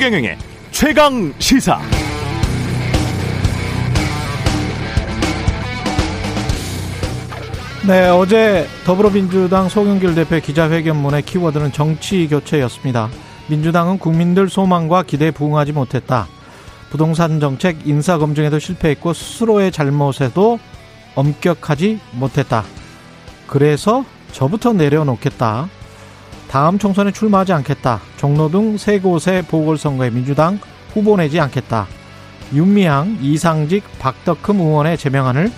최경영의 최강시사. 네, 어제 더불어민주당 송영길 대표 기자회견문의 키워드는 정치교체였습니다. 민주당은 국민들 소망과 기대에 부응하지 못했다. 부동산 정책 인사검증에도 실패했고 스스로의 잘못에도 엄격하지 못했다. 그래서 저부터 내려놓겠다. 다음 총선에 출마하지 않겠다. 종로 등 세 곳의 보궐선거에 민주당 후보 내지 않겠다. 윤미향, 이상직, 박덕흠 의원의 제명안을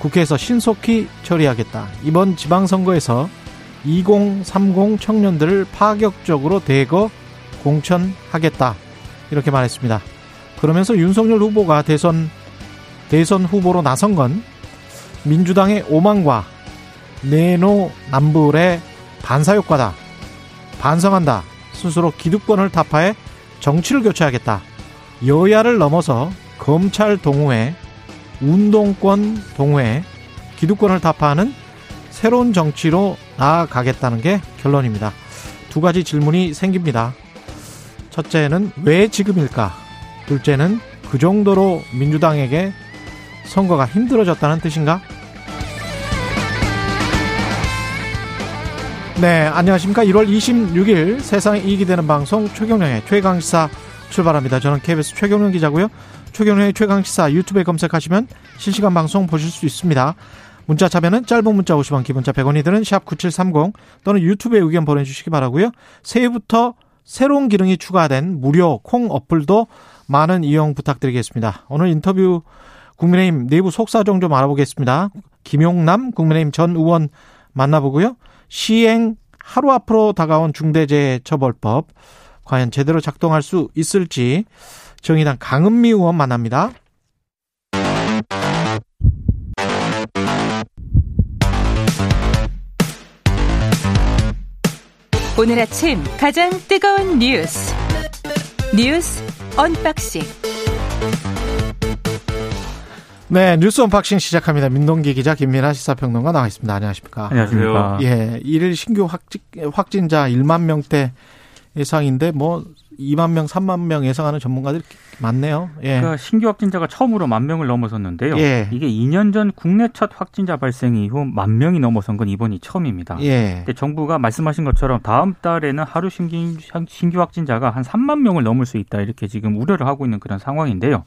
국회에서 신속히 처리하겠다. 이번 지방선거에서 2030 청년들을 파격적으로 대거 공천하겠다. 이렇게 말했습니다. 그러면서 윤석열 후보가 대선 후보로 나선 건 민주당의 오만과 내노남불의 반사효과다. 반성한다. 스스로 기득권을 타파해 정치를 교체하겠다. 여야를 넘어서 검찰 동호회, 운동권 동호회, 기득권을 타파하는 새로운 정치로 나아가겠다는 게 결론입니다. 두 가지 질문이 생깁니다. 첫째는 왜 지금일까? 둘째는 그 정도로 민주당에게 선거가 힘들어졌다는 뜻인가? 네, 안녕하십니까. 1월 26일 세상에 이익이 되는 방송 최경영의 최강시사 출발합니다. 저는 KBS 최경영 기자고요. 최경영의 최강시사 유튜브에 검색하시면 실시간 방송 보실 수 있습니다. 문자 참여는 짧은 문자 50원, 기본자 100원이 드는 샵 9730 또는 유튜브에 의견 보내주시기 바라고요. 새해부터 새로운 기능이 추가된 무료 콩 어플도 많은 이용 부탁드리겠습니다. 오늘 인터뷰 국민의힘 내부 속사정 좀 알아보겠습니다. 김용남 국민의힘 전 의원 만나보고요. 시행 하루 앞으로 다가온 중대재해처벌법 과연 제대로 작동할 수 있을지 정의당 강은미 의원 만납니다. 오늘 아침 가장 뜨거운 뉴스 언박싱. 네, 뉴스 언박싱 시작합니다. 민동기 기자, 김민하 시사평론가 나와 있습니다. 안녕하십니까? 안녕하세요. 예, 1일 신규 확진자 1만 명대 예상인데 뭐 2만 명, 3만 명 예상하는 전문가들이 많네요. 예. 그러니까 신규 확진자가 처음으로 1만 명을 넘어섰는데요. 예. 이게 2년 전 국내 첫 확진자 발생 이후 1만 명이 넘어선 건 이번이 처음입니다. 예. 근데 정부가 말씀하신 것처럼 다음 달에는 하루 신규 확진자가 한 3만 명을 넘을 수 있다. 이렇게 지금 우려를 하고 있는 그런 상황인데요.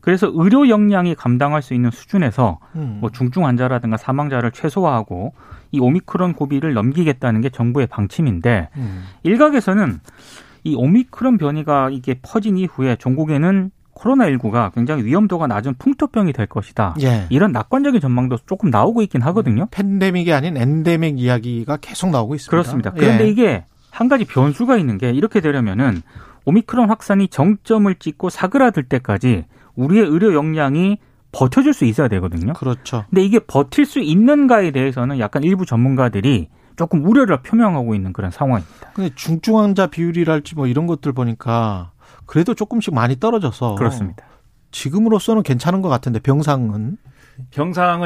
그래서 의료 역량이 감당할 수 있는 수준에서 뭐 중증 환자라든가 사망자를 최소화하고 이 오미크론 고비를 넘기겠다는 게 정부의 방침인데 일각에서는 이 오미크론 변이가 이게 퍼진 이후에 전국에는 코로나19가 굉장히 위험도가 낮은 풍토병이 될 것이다. 예. 이런 낙관적인 전망도 조금 나오고 있긴 하거든요. 팬데믹이 아닌 엔데믹 이야기가 계속 나오고 있습니다. 그렇습니다. 그런데 예. 이게 한 가지 변수가 있는 게 이렇게 되려면은 오미크론 확산이 정점을 찍고 사그라들 때까지 우리의 의료 역량이 버텨줄 수 있어야 되거든요. 그렇죠. 근데 이게 버틸 수 있는가에 대해서는 약간 일부 전문가들이 조금 우려를 표명하고 있는 그런 상황입니다. 근데 중증 환자 비율이랄지 뭐 이런 것들 보니까 그래도 조금씩 많이 떨어져서 그렇습니다. 지금으로서는 괜찮은 것 같은데 병상은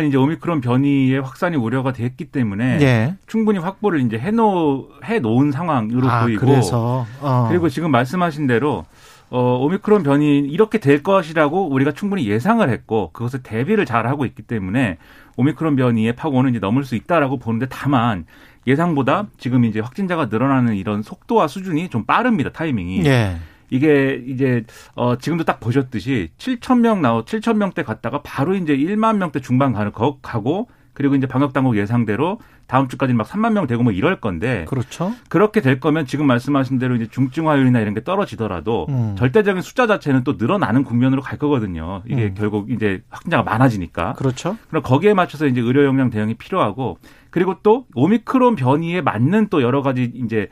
이제 오미크론 변이의 확산이 우려가 됐기 때문에 예. 충분히 확보를 이제 해 놓은 상황으로 보이고 그래서. 그리고 지금 말씀하신 대로 오미크론 변이 이렇게 될 것이라고 우리가 충분히 예상을 했고 그것을 대비를 잘하고 있기 때문에 오미크론 변이의 파고는 이제 넘을 수 있다라고 보는데 다만 예상보다 지금 이제 확진자가 늘어나는 이런 속도와 수준이 좀 빠릅니다. 타이밍이. 예. 이게 이제 지금도 딱 보셨듯이 7,000명대 갔다가 바로 이제 1만 명대 중반 가고 그리고 이제 방역 당국 예상대로 다음 주까지 막 3만 명 되고 뭐 이럴 건데. 그렇죠. 그렇게 될 거면 지금 말씀하신 대로 이제 중증화율이나 이런 게 떨어지더라도 절대적인 숫자 자체는 또 늘어나는 국면으로 갈 거거든요. 이게 결국 이제 확진자가 많아지니까. 그렇죠. 그럼 거기에 맞춰서 이제 의료 역량 대응이 필요하고 그리고 또 오미크론 변이에 맞는 또 여러 가지 이제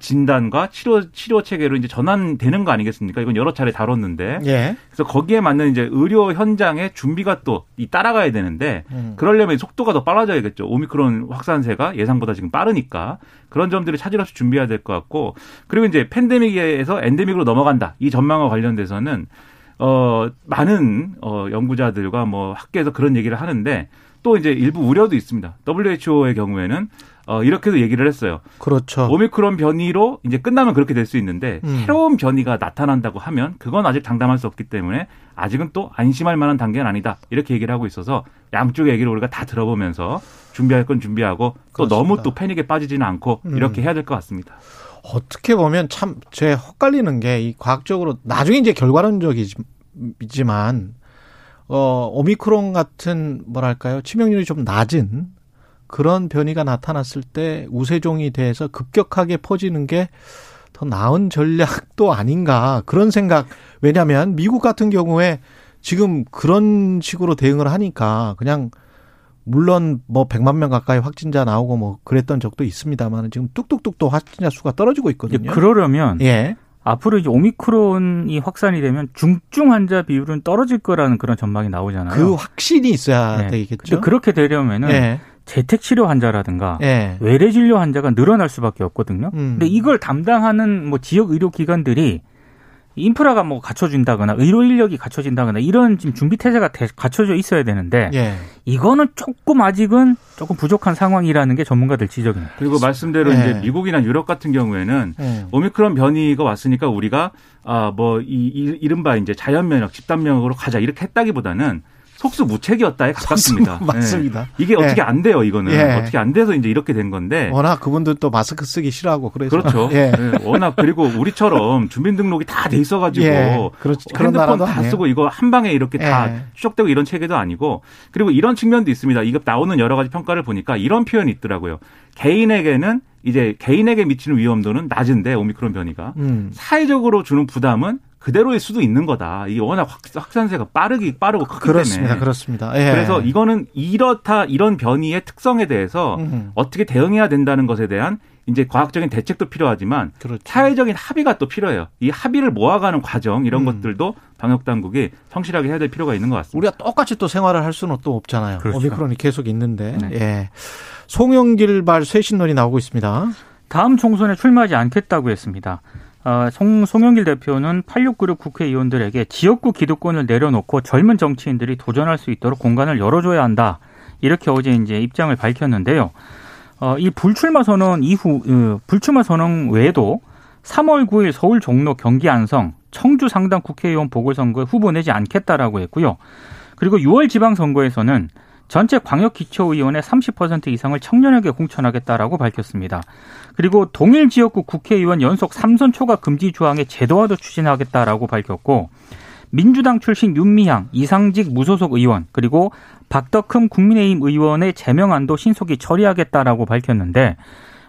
진단과 치료 체계로 이제 전환되는 거 아니겠습니까? 이건 여러 차례 다뤘는데. 예. 그래서 거기에 맞는 이제 의료 현장의 준비가 또 따라가야 되는데 그러려면 속도가 더 빨라져야겠죠. 오미크론 확산세가 예상보다 지금 빠르니까 그런 점들을 차질없이 준비해야 될 것 같고 그리고 이제 팬데믹에서 엔데믹으로 넘어간다. 이 전망과 관련돼서는 많은 연구자들과 뭐 학계에서 그런 얘기를 하는데 또 이제 일부 우려도 있습니다. WHO의 경우에는 이렇게도 얘기를 했어요. 그렇죠. 오미크론 변이로 이제 끝나면 그렇게 될 수 있는데 새로운 변이가 나타난다고 하면 그건 아직 장담할 수 없기 때문에 아직은 또 안심할 만한 단계는 아니다. 이렇게 얘기를 하고 있어서 양쪽의 얘기를 우리가 다 들어보면서 준비할 건 준비하고 또 그렇습니다. 너무 또 패닉에 빠지지는 않고 이렇게 해야 될 것 같습니다. 어떻게 보면 참 제 헛갈리는 게 이 과학적으로 나중에 이제 결과론적이지만 오미크론 같은 뭐랄까요 치명률이 좀 낮은 그런 변이가 나타났을 때 우세종이 돼서 급격하게 퍼지는 게 더 나은 전략도 아닌가 그런 생각. 왜냐하면 미국 같은 경우에 지금 그런 식으로 대응을 하니까 그냥 물론 뭐 100만 명 가까이 확진자 나오고 뭐 그랬던 적도 있습니다만 지금 뚝뚝뚝 또 확진자 수가 떨어지고 있거든요. 그러려면 앞으로 이제 오미크론이 확산이 되면 중증 환자 비율은 떨어질 거라는 그런 전망이 나오잖아요. 그 확신이 있어야 되겠죠. 그렇게 되려면은 재택치료 환자라든가 외래진료 환자가 늘어날 수밖에 없거든요. 근데 이걸 담당하는 뭐 지역 의료기관들이 인프라가 뭐 갖춰진다거나 의료 인력이 갖춰진다거나 이런 지금 준비 태세가 갖춰져 있어야 되는데 이거는 조금 아직은 조금 부족한 상황이라는 게 전문가들 지적입니다. 그리고 말씀대로 이제 미국이나 유럽 같은 경우에는 오미크론 변이가 왔으니까 우리가 이른바 이제 자연 면역, 집단 면역으로 가자 이렇게 했다기보다는 속수무책이었다에 가깝습니다. 맞습니다. 이게 어떻게 안 돼요, 이거는. 어떻게 안 돼서 이제 이렇게 된 건데. 워낙 그분들 또 마스크 쓰기 싫어하고 그래서. 그렇죠. 워낙 그리고 우리처럼 주민등록이 다 돼 있어가지고 핸드폰 다 쓰고 이거 한 방에 이렇게 다 추적되고 이런 체계도 아니고 그리고 이런 측면도 있습니다. 이거 나오는 여러 가지 평가를 보니까 이런 표현이 있더라고요. 개인에게는 이제 개인에게 미치는 위험도는 낮은데 오미크론 변이가 사회적으로 주는 부담은 그대로일 수도 있는 거다. 이게 워낙 확산세가 빠르고 크기 때문에. 그렇습니다. 그래서 이거는 이런 변이의 특성에 대해서 어떻게 대응해야 된다는 것에 대한 이제 과학적인 대책도 필요하지만 사회적인 합의가 또 필요해요. 이 합의를 모아가는 과정 이런 것들도 방역당국이 성실하게 해야 될 필요가 있는 것 같습니다. 우리가 똑같이 또 생활을 할 수는 또 없잖아요. 그렇죠. 오미크론이 계속 있는데. 송영길 발 쇄신론이 나오고 있습니다. 다음 총선에 출마하지 않겠다고 했습니다. 송영길 대표는 86그룹 국회의원들에게 지역구 기득권을 내려놓고 젊은 정치인들이 도전할 수 있도록 공간을 열어줘야 한다. 이렇게 어제 이제 입장을 밝혔는데요. 이 불출마 선언 이후, 불출마 선언 외에도 3월 9일 서울 종로, 경기 안성, 청주 상당 국회의원 보궐선거에 후보 내지 않겠다라고 했고요. 그리고 6월 지방선거에서는 전체 광역기초의원의 30% 이상을 청년에게 공천하겠다라고 밝혔습니다. 그리고 동일 지역구 국회의원 연속 3선 초과 금지 조항의 제도화도 추진하겠다라고 밝혔고 민주당 출신 윤미향, 이상직 무소속 의원 그리고 박덕흠 국민의힘 의원의 제명안도 신속히 처리하겠다라고 밝혔는데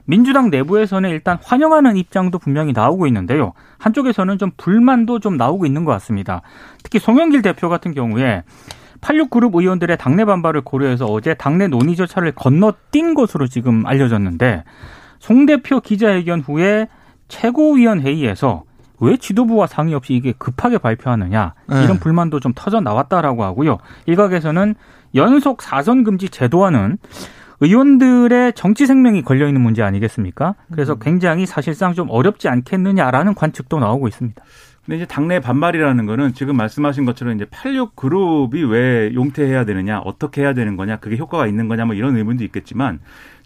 민주당 내부에서는 일단 환영하는 입장도 분명히 나오고 있는데요. 한쪽에서는 좀 불만도 좀 나오고 있는 것 같습니다. 특히 송영길 대표 같은 경우에 86그룹 의원들의 당내 반발을 고려해서 어제 당내 논의 절차를 건너뛴 것으로 지금 알려졌는데 송 대표 기자회견 후에 최고위원회의에서 왜 지도부와 상의 없이 이게 급하게 발표하느냐 이런 불만도 좀 터져나왔다라고 하고요. 일각에서는 연속 4선 금지 제도화는 의원들의 정치 생명이 걸려있는 문제 아니겠습니까? 그래서 굉장히 사실상 좀 어렵지 않겠느냐라는 관측도 나오고 있습니다. 근데 이제 당내 반발이라는 거는 지금 말씀하신 것처럼 이제 86그룹이 왜 용퇴해야 되느냐, 어떻게 해야 되는 거냐, 그게 효과가 있는 거냐, 뭐 이런 의문도 있겠지만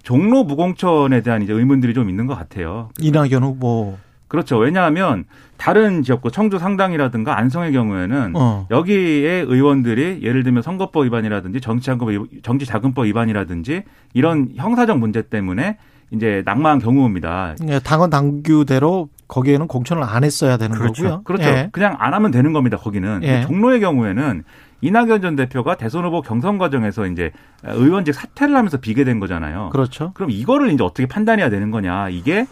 종로 무공천에 대한 이제 의문들이 좀 있는 것 같아요. 이낙연 후보. 그렇죠. 왜냐하면 다른 지역구 청주 상당이라든가 안성의 경우에는 여기에 의원들이 예를 들면 선거법 위반이라든지 정치자금법 위반이라든지 이런 형사적 문제 때문에 이제 낙마한 경우입니다. 당원 당규대로 거기에는 공천을 안 했어야 되는 거고요. 그렇죠. 그냥 안 하면 되는 겁니다. 거기는. 종로의 경우에는 이낙연 전 대표가 대선 후보 경선 과정에서 이제 의원직 사퇴를 하면서 비게 된 거잖아요. 그렇죠. 그럼 이거를 이제 어떻게 판단해야 되는 거냐. 이게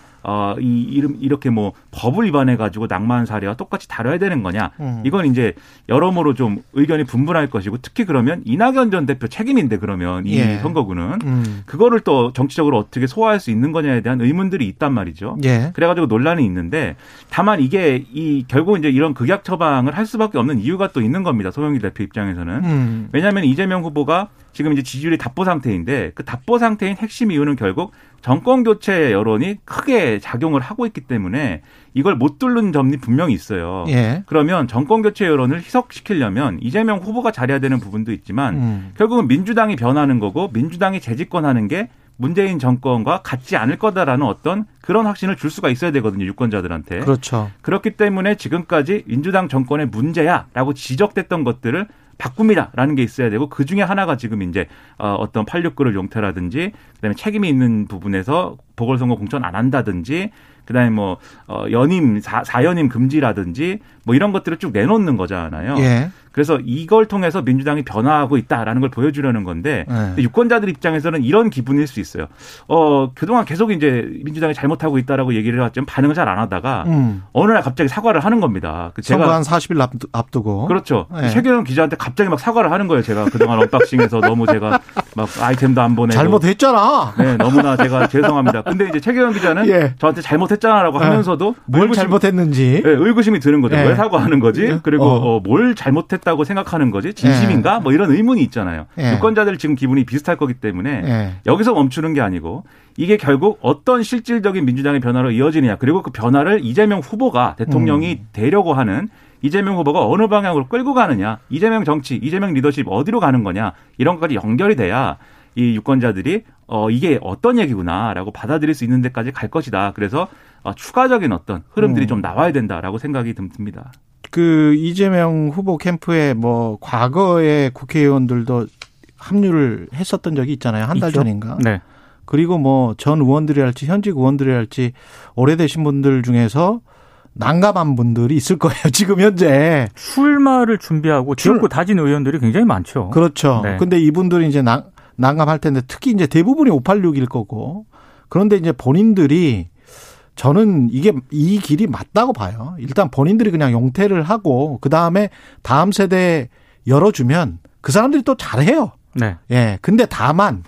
이렇게 뭐 법을 위반해 가지고 낙마한 사례와 똑같이 다뤄야 되는 거냐. 이건 이제 여러모로 좀 의견이 분분할 것이고 특히 그러면 이낙연 전 대표 책임인데 그러면 이 선거구는 그거를 또 정치적으로 어떻게 소화할 수 있는 거냐에 대한 의문들이 있단 말이죠. 그래가지고 논란이 있는데 다만 이게 결국 이제 이런 극약 처방을 할 수밖에 없는 이유가 또 있는 겁니다. 송영길 대표 입장에서는. 왜냐하면 이재명 후보가 지금 이제 지지율이 답보 상태인데 그 답보 상태인 핵심 이유는 결국 정권 교체 여론이 크게 작용을 하고 있기 때문에 이걸 못 뚫는 점이 분명히 있어요. 예. 그러면 정권 교체 여론을 희석시키려면 이재명 후보가 잘해야 되는 부분도 있지만 결국은 민주당이 변하는 거고 민주당이 재집권하는 게 문재인 정권과 같지 않을 거다라는 어떤 그런 확신을 줄 수가 있어야 되거든요, 유권자들한테. 그렇죠. 그렇기 때문에 지금까지 민주당 정권의 문제야라고 지적됐던 것들을 바꿉니다라는 게 있어야 되고 그중에 하나가 지금 이제 어떤 86그룹 용태라든지 그다음에 책임이 있는 부분에서 보궐선거 공천 안 한다든지 그다음에 뭐 연임 4연임 금지라든지 뭐 이런 것들을 쭉 내놓는 거잖아요. 예. 그래서 이걸 통해서 민주당이 변화하고 있다라는 걸 보여주려는 건데 예. 유권자들 입장에서는 이런 기분일 수 있어요. 그동안 계속 이제 민주당이 잘못하고 있다라고 얘기를 해왔지만 반응을 잘 안 하다가 어느 날 갑자기 사과를 하는 겁니다. 선거 한 40일 앞두고. 그렇죠. 예. 최경영 기자한테 갑자기 막 사과를 하는 거예요. 제가 그동안 언박싱에서 너무 제가 막 아이템도 안 보내고. 잘못했잖아. 네, 너무나 제가 죄송합니다. 근데 이제 최경영 기자는 예. 저한테 잘못했잖아라고 하면서도 뭘 잘못했는지 네, 의구심이 드는 거죠. 예. 왜 사과하는 거지? 그리고 뭘 잘못했다고 생각하는 거지? 진심인가? 예. 뭐 이런 의문이 있잖아요. 예. 유권자들 지금 기분이 비슷할 거기 때문에 예. 여기서 멈추는 게 아니고 이게 결국 어떤 실질적인 민주당의 변화로 이어지느냐. 그리고 그 변화를 이재명 후보가 대통령이 되려고 하는 이재명 후보가 어느 방향으로 끌고 가느냐. 이재명 정치, 이재명 리더십 어디로 가는 거냐. 이런 것까지 연결이 돼야 이 유권자들이 이게 어떤 얘기구나라고 받아들일 수 있는 데까지 갈 것이다. 그래서 추가적인 어떤 흐름들이 좀 나와야 된다라고 생각이 듭니다. 그 이재명 후보 캠프에 뭐 과거에 국회의원들도 합류를 했었던 적이 있잖아요. 한 달 전인가. 네. 그리고 뭐 전 의원들이랄지 현직 의원들이랄지 오래되신 분들 중에서 난감한 분들이 있을 거예요. 지금 현재 출마를 준비하고 지역구 다진 의원들이 굉장히 많죠. 그렇죠. 네. 근데 이분들이 이제 난감할 텐데 특히 이제 대부분이 586일 거고 그런데 이제 본인들이 저는 이게 이 길이 맞다고 봐요. 일단 본인들이 그냥 용퇴를 하고 그 다음에 다음 세대 열어주면 그 사람들이 또 잘해요. 네. 예. 근데 다만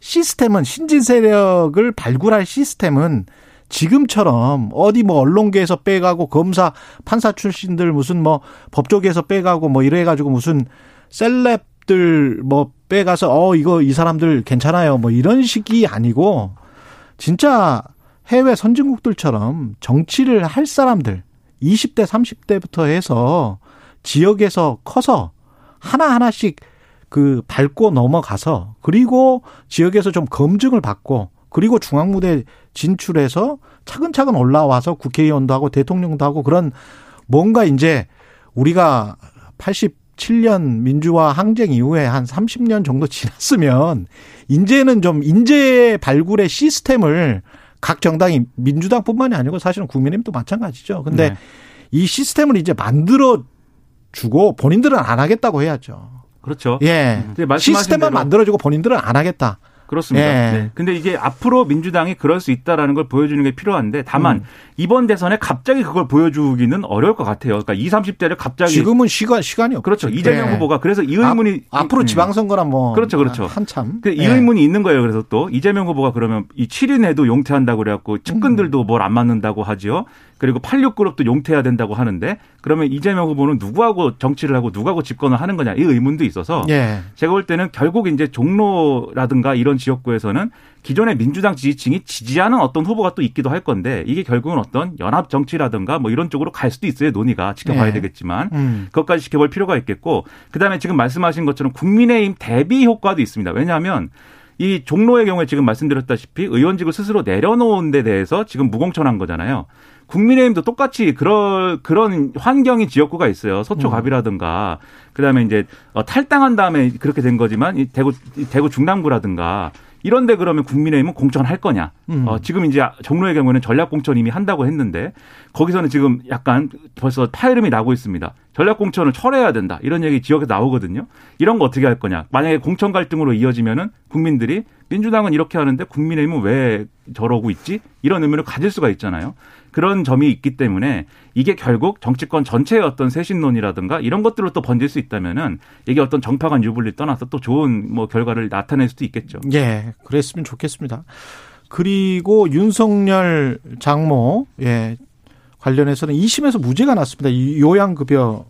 시스템은 신진 세력을 발굴할 시스템은 지금처럼 어디 뭐 언론계에서 빼가고 검사 판사 출신들 무슨 뭐 법조계에서 빼가고 뭐 이래가지고 무슨 셀럽들 뭐 빼가서 이거 이 사람들 괜찮아요 뭐 이런 식이 아니고 진짜 해외 선진국들처럼 정치를 할 사람들 20대 30대부터 해서 지역에서 커서 하나하나씩 그 밟고 넘어가서 그리고 지역에서 좀 검증을 받고 그리고 중앙무대 진출해서 차근차근 올라와서 국회의원도 하고 대통령도 하고 그런 뭔가 이제 우리가 87년 민주화 항쟁 이후에 한 30년 정도 지났으면 이제는 좀 인재 발굴의 시스템을 각 정당이 민주당뿐만이 아니고 사실은 국민의힘도 마찬가지죠. 근데 네. 이 시스템을 이제 만들어주고 본인들은 안 하겠다고 해야죠. 그렇죠. 예. 시스템만 만들어주고 본인들은 안 하겠다. 그렇습니다. 예. 네. 근데 이게 앞으로 민주당이 그럴 수 있다라는 걸 보여주는 게 필요한데 다만 이번 대선에 갑자기 그걸 보여주기는 어려울 것 같아요. 그러니까 20, 30대를 갑자기 지금은 시간이 없죠. 그렇죠. 이재명 후보가 그래서 이 의문이 앞으로 지방선거나 뭐 그렇죠. 한참. 이 의문이 있는 거예요. 그래서 또 이재명 후보가 그러면 이 7인회도 용퇴한다고 그래갖고 측근들도 뭘 안 맞는다고 하지요. 그리고 86그룹도 용퇴해야 된다고 하는데 그러면 이재명 후보는 누구하고 정치를 하고 누구하고 집권을 하는 거냐 이 의문도 있어서 예. 제가 볼 때는 결국 이제 종로라든가 이런 지역구에서는 기존의 민주당 지지층이 지지하는 어떤 후보가 또 있기도 할 건데 이게 결국은 어떤 연합 정치라든가 뭐 이런 쪽으로 갈 수도 있어요. 논의가 지켜봐야 되겠지만 그것까지 지켜볼 필요가 있겠고 그다음에 지금 말씀하신 것처럼 국민의힘 대비 효과도 있습니다. 왜냐하면 이 종로의 경우에 지금 말씀드렸다시피 의원직을 스스로 내려놓은 데 대해서 지금 무공천한 거잖아요. 국민의힘도 똑같이 그런 환경이 지역구가 있어요. 서초갑이라든가 그다음에 이제 탈당한 다음에 그렇게 된 거지만 대구 중랑구라든가 이런데 그러면 국민의힘은 공천할 거냐? 지금 이제 종로의 경우에는 전략공천 이미 한다고 했는데 거기서는 지금 약간 벌써 파이름이 나고 있습니다. 전략공천을 철회해야 된다. 이런 얘기 지역에서 나오거든요. 이런 거 어떻게 할 거냐? 만약에 공천 갈등으로 이어지면은 국민들이 민주당은 이렇게 하는데 국민의힘은 왜 저러고 있지? 이런 의문을 가질 수가 있잖아요. 그런 점이 있기 때문에 이게 결국 정치권 전체의 어떤 쇄신론이라든가 이런 것들로 또 번질 수 있다면은 이게 어떤 정파 간 유불리 떠나서 또 좋은 뭐 결과를 나타낼 수도 있겠죠. 예, 그랬으면 좋겠습니다. 그리고 윤석열 장모 관련해서는 2심에서 무죄가 났습니다. 요양급여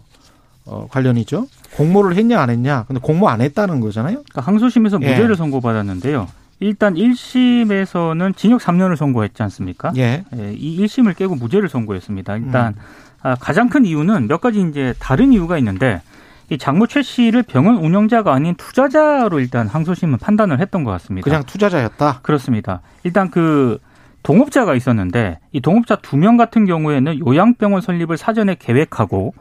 관련이죠. 공모를 했냐 안 했냐. 근데 공모 안 했다는 거잖아요. 그러니까 항소심에서 무죄를 선고받았는데요. 일단 1심에서는 징역 3년을 선고했지 않습니까? 이 1심을 깨고 무죄를 선고했습니다. 일단 가장 큰 이유는 몇 가지 이제 다른 이유가 있는데 이 장모 최 씨를 병원 운영자가 아닌 투자자로 일단 항소심은 판단을 했던 것 같습니다. 그냥 투자자였다? 그렇습니다. 일단 그 동업자가 있었는데 이 동업자 2명 같은 경우에는 요양병원 설립을 사전에 계획하고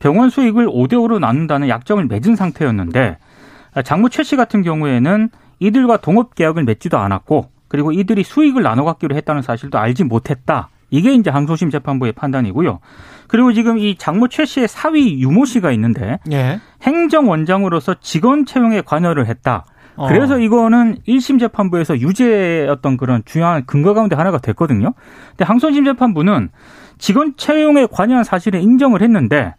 병원 수익을 5대5로 나눈다는 약정을 맺은 상태였는데 장모 최 씨 같은 경우에는 이들과 동업 계약을 맺지도 않았고 그리고 이들이 수익을 나눠 갖기로 했다는 사실도 알지 못했다. 이게 이제 항소심 재판부의 판단이고요. 그리고 지금 이 장모 최 씨의 사위 유모 씨가 있는데 행정원장으로서 직원 채용에 관여를 했다. 그래서 이거는 1심 재판부에서 유죄였던 그런 중요한 근거 가운데 하나가 됐거든요. 근데 항소심 재판부는 직원 채용에 관여한 사실을 인정을 했는데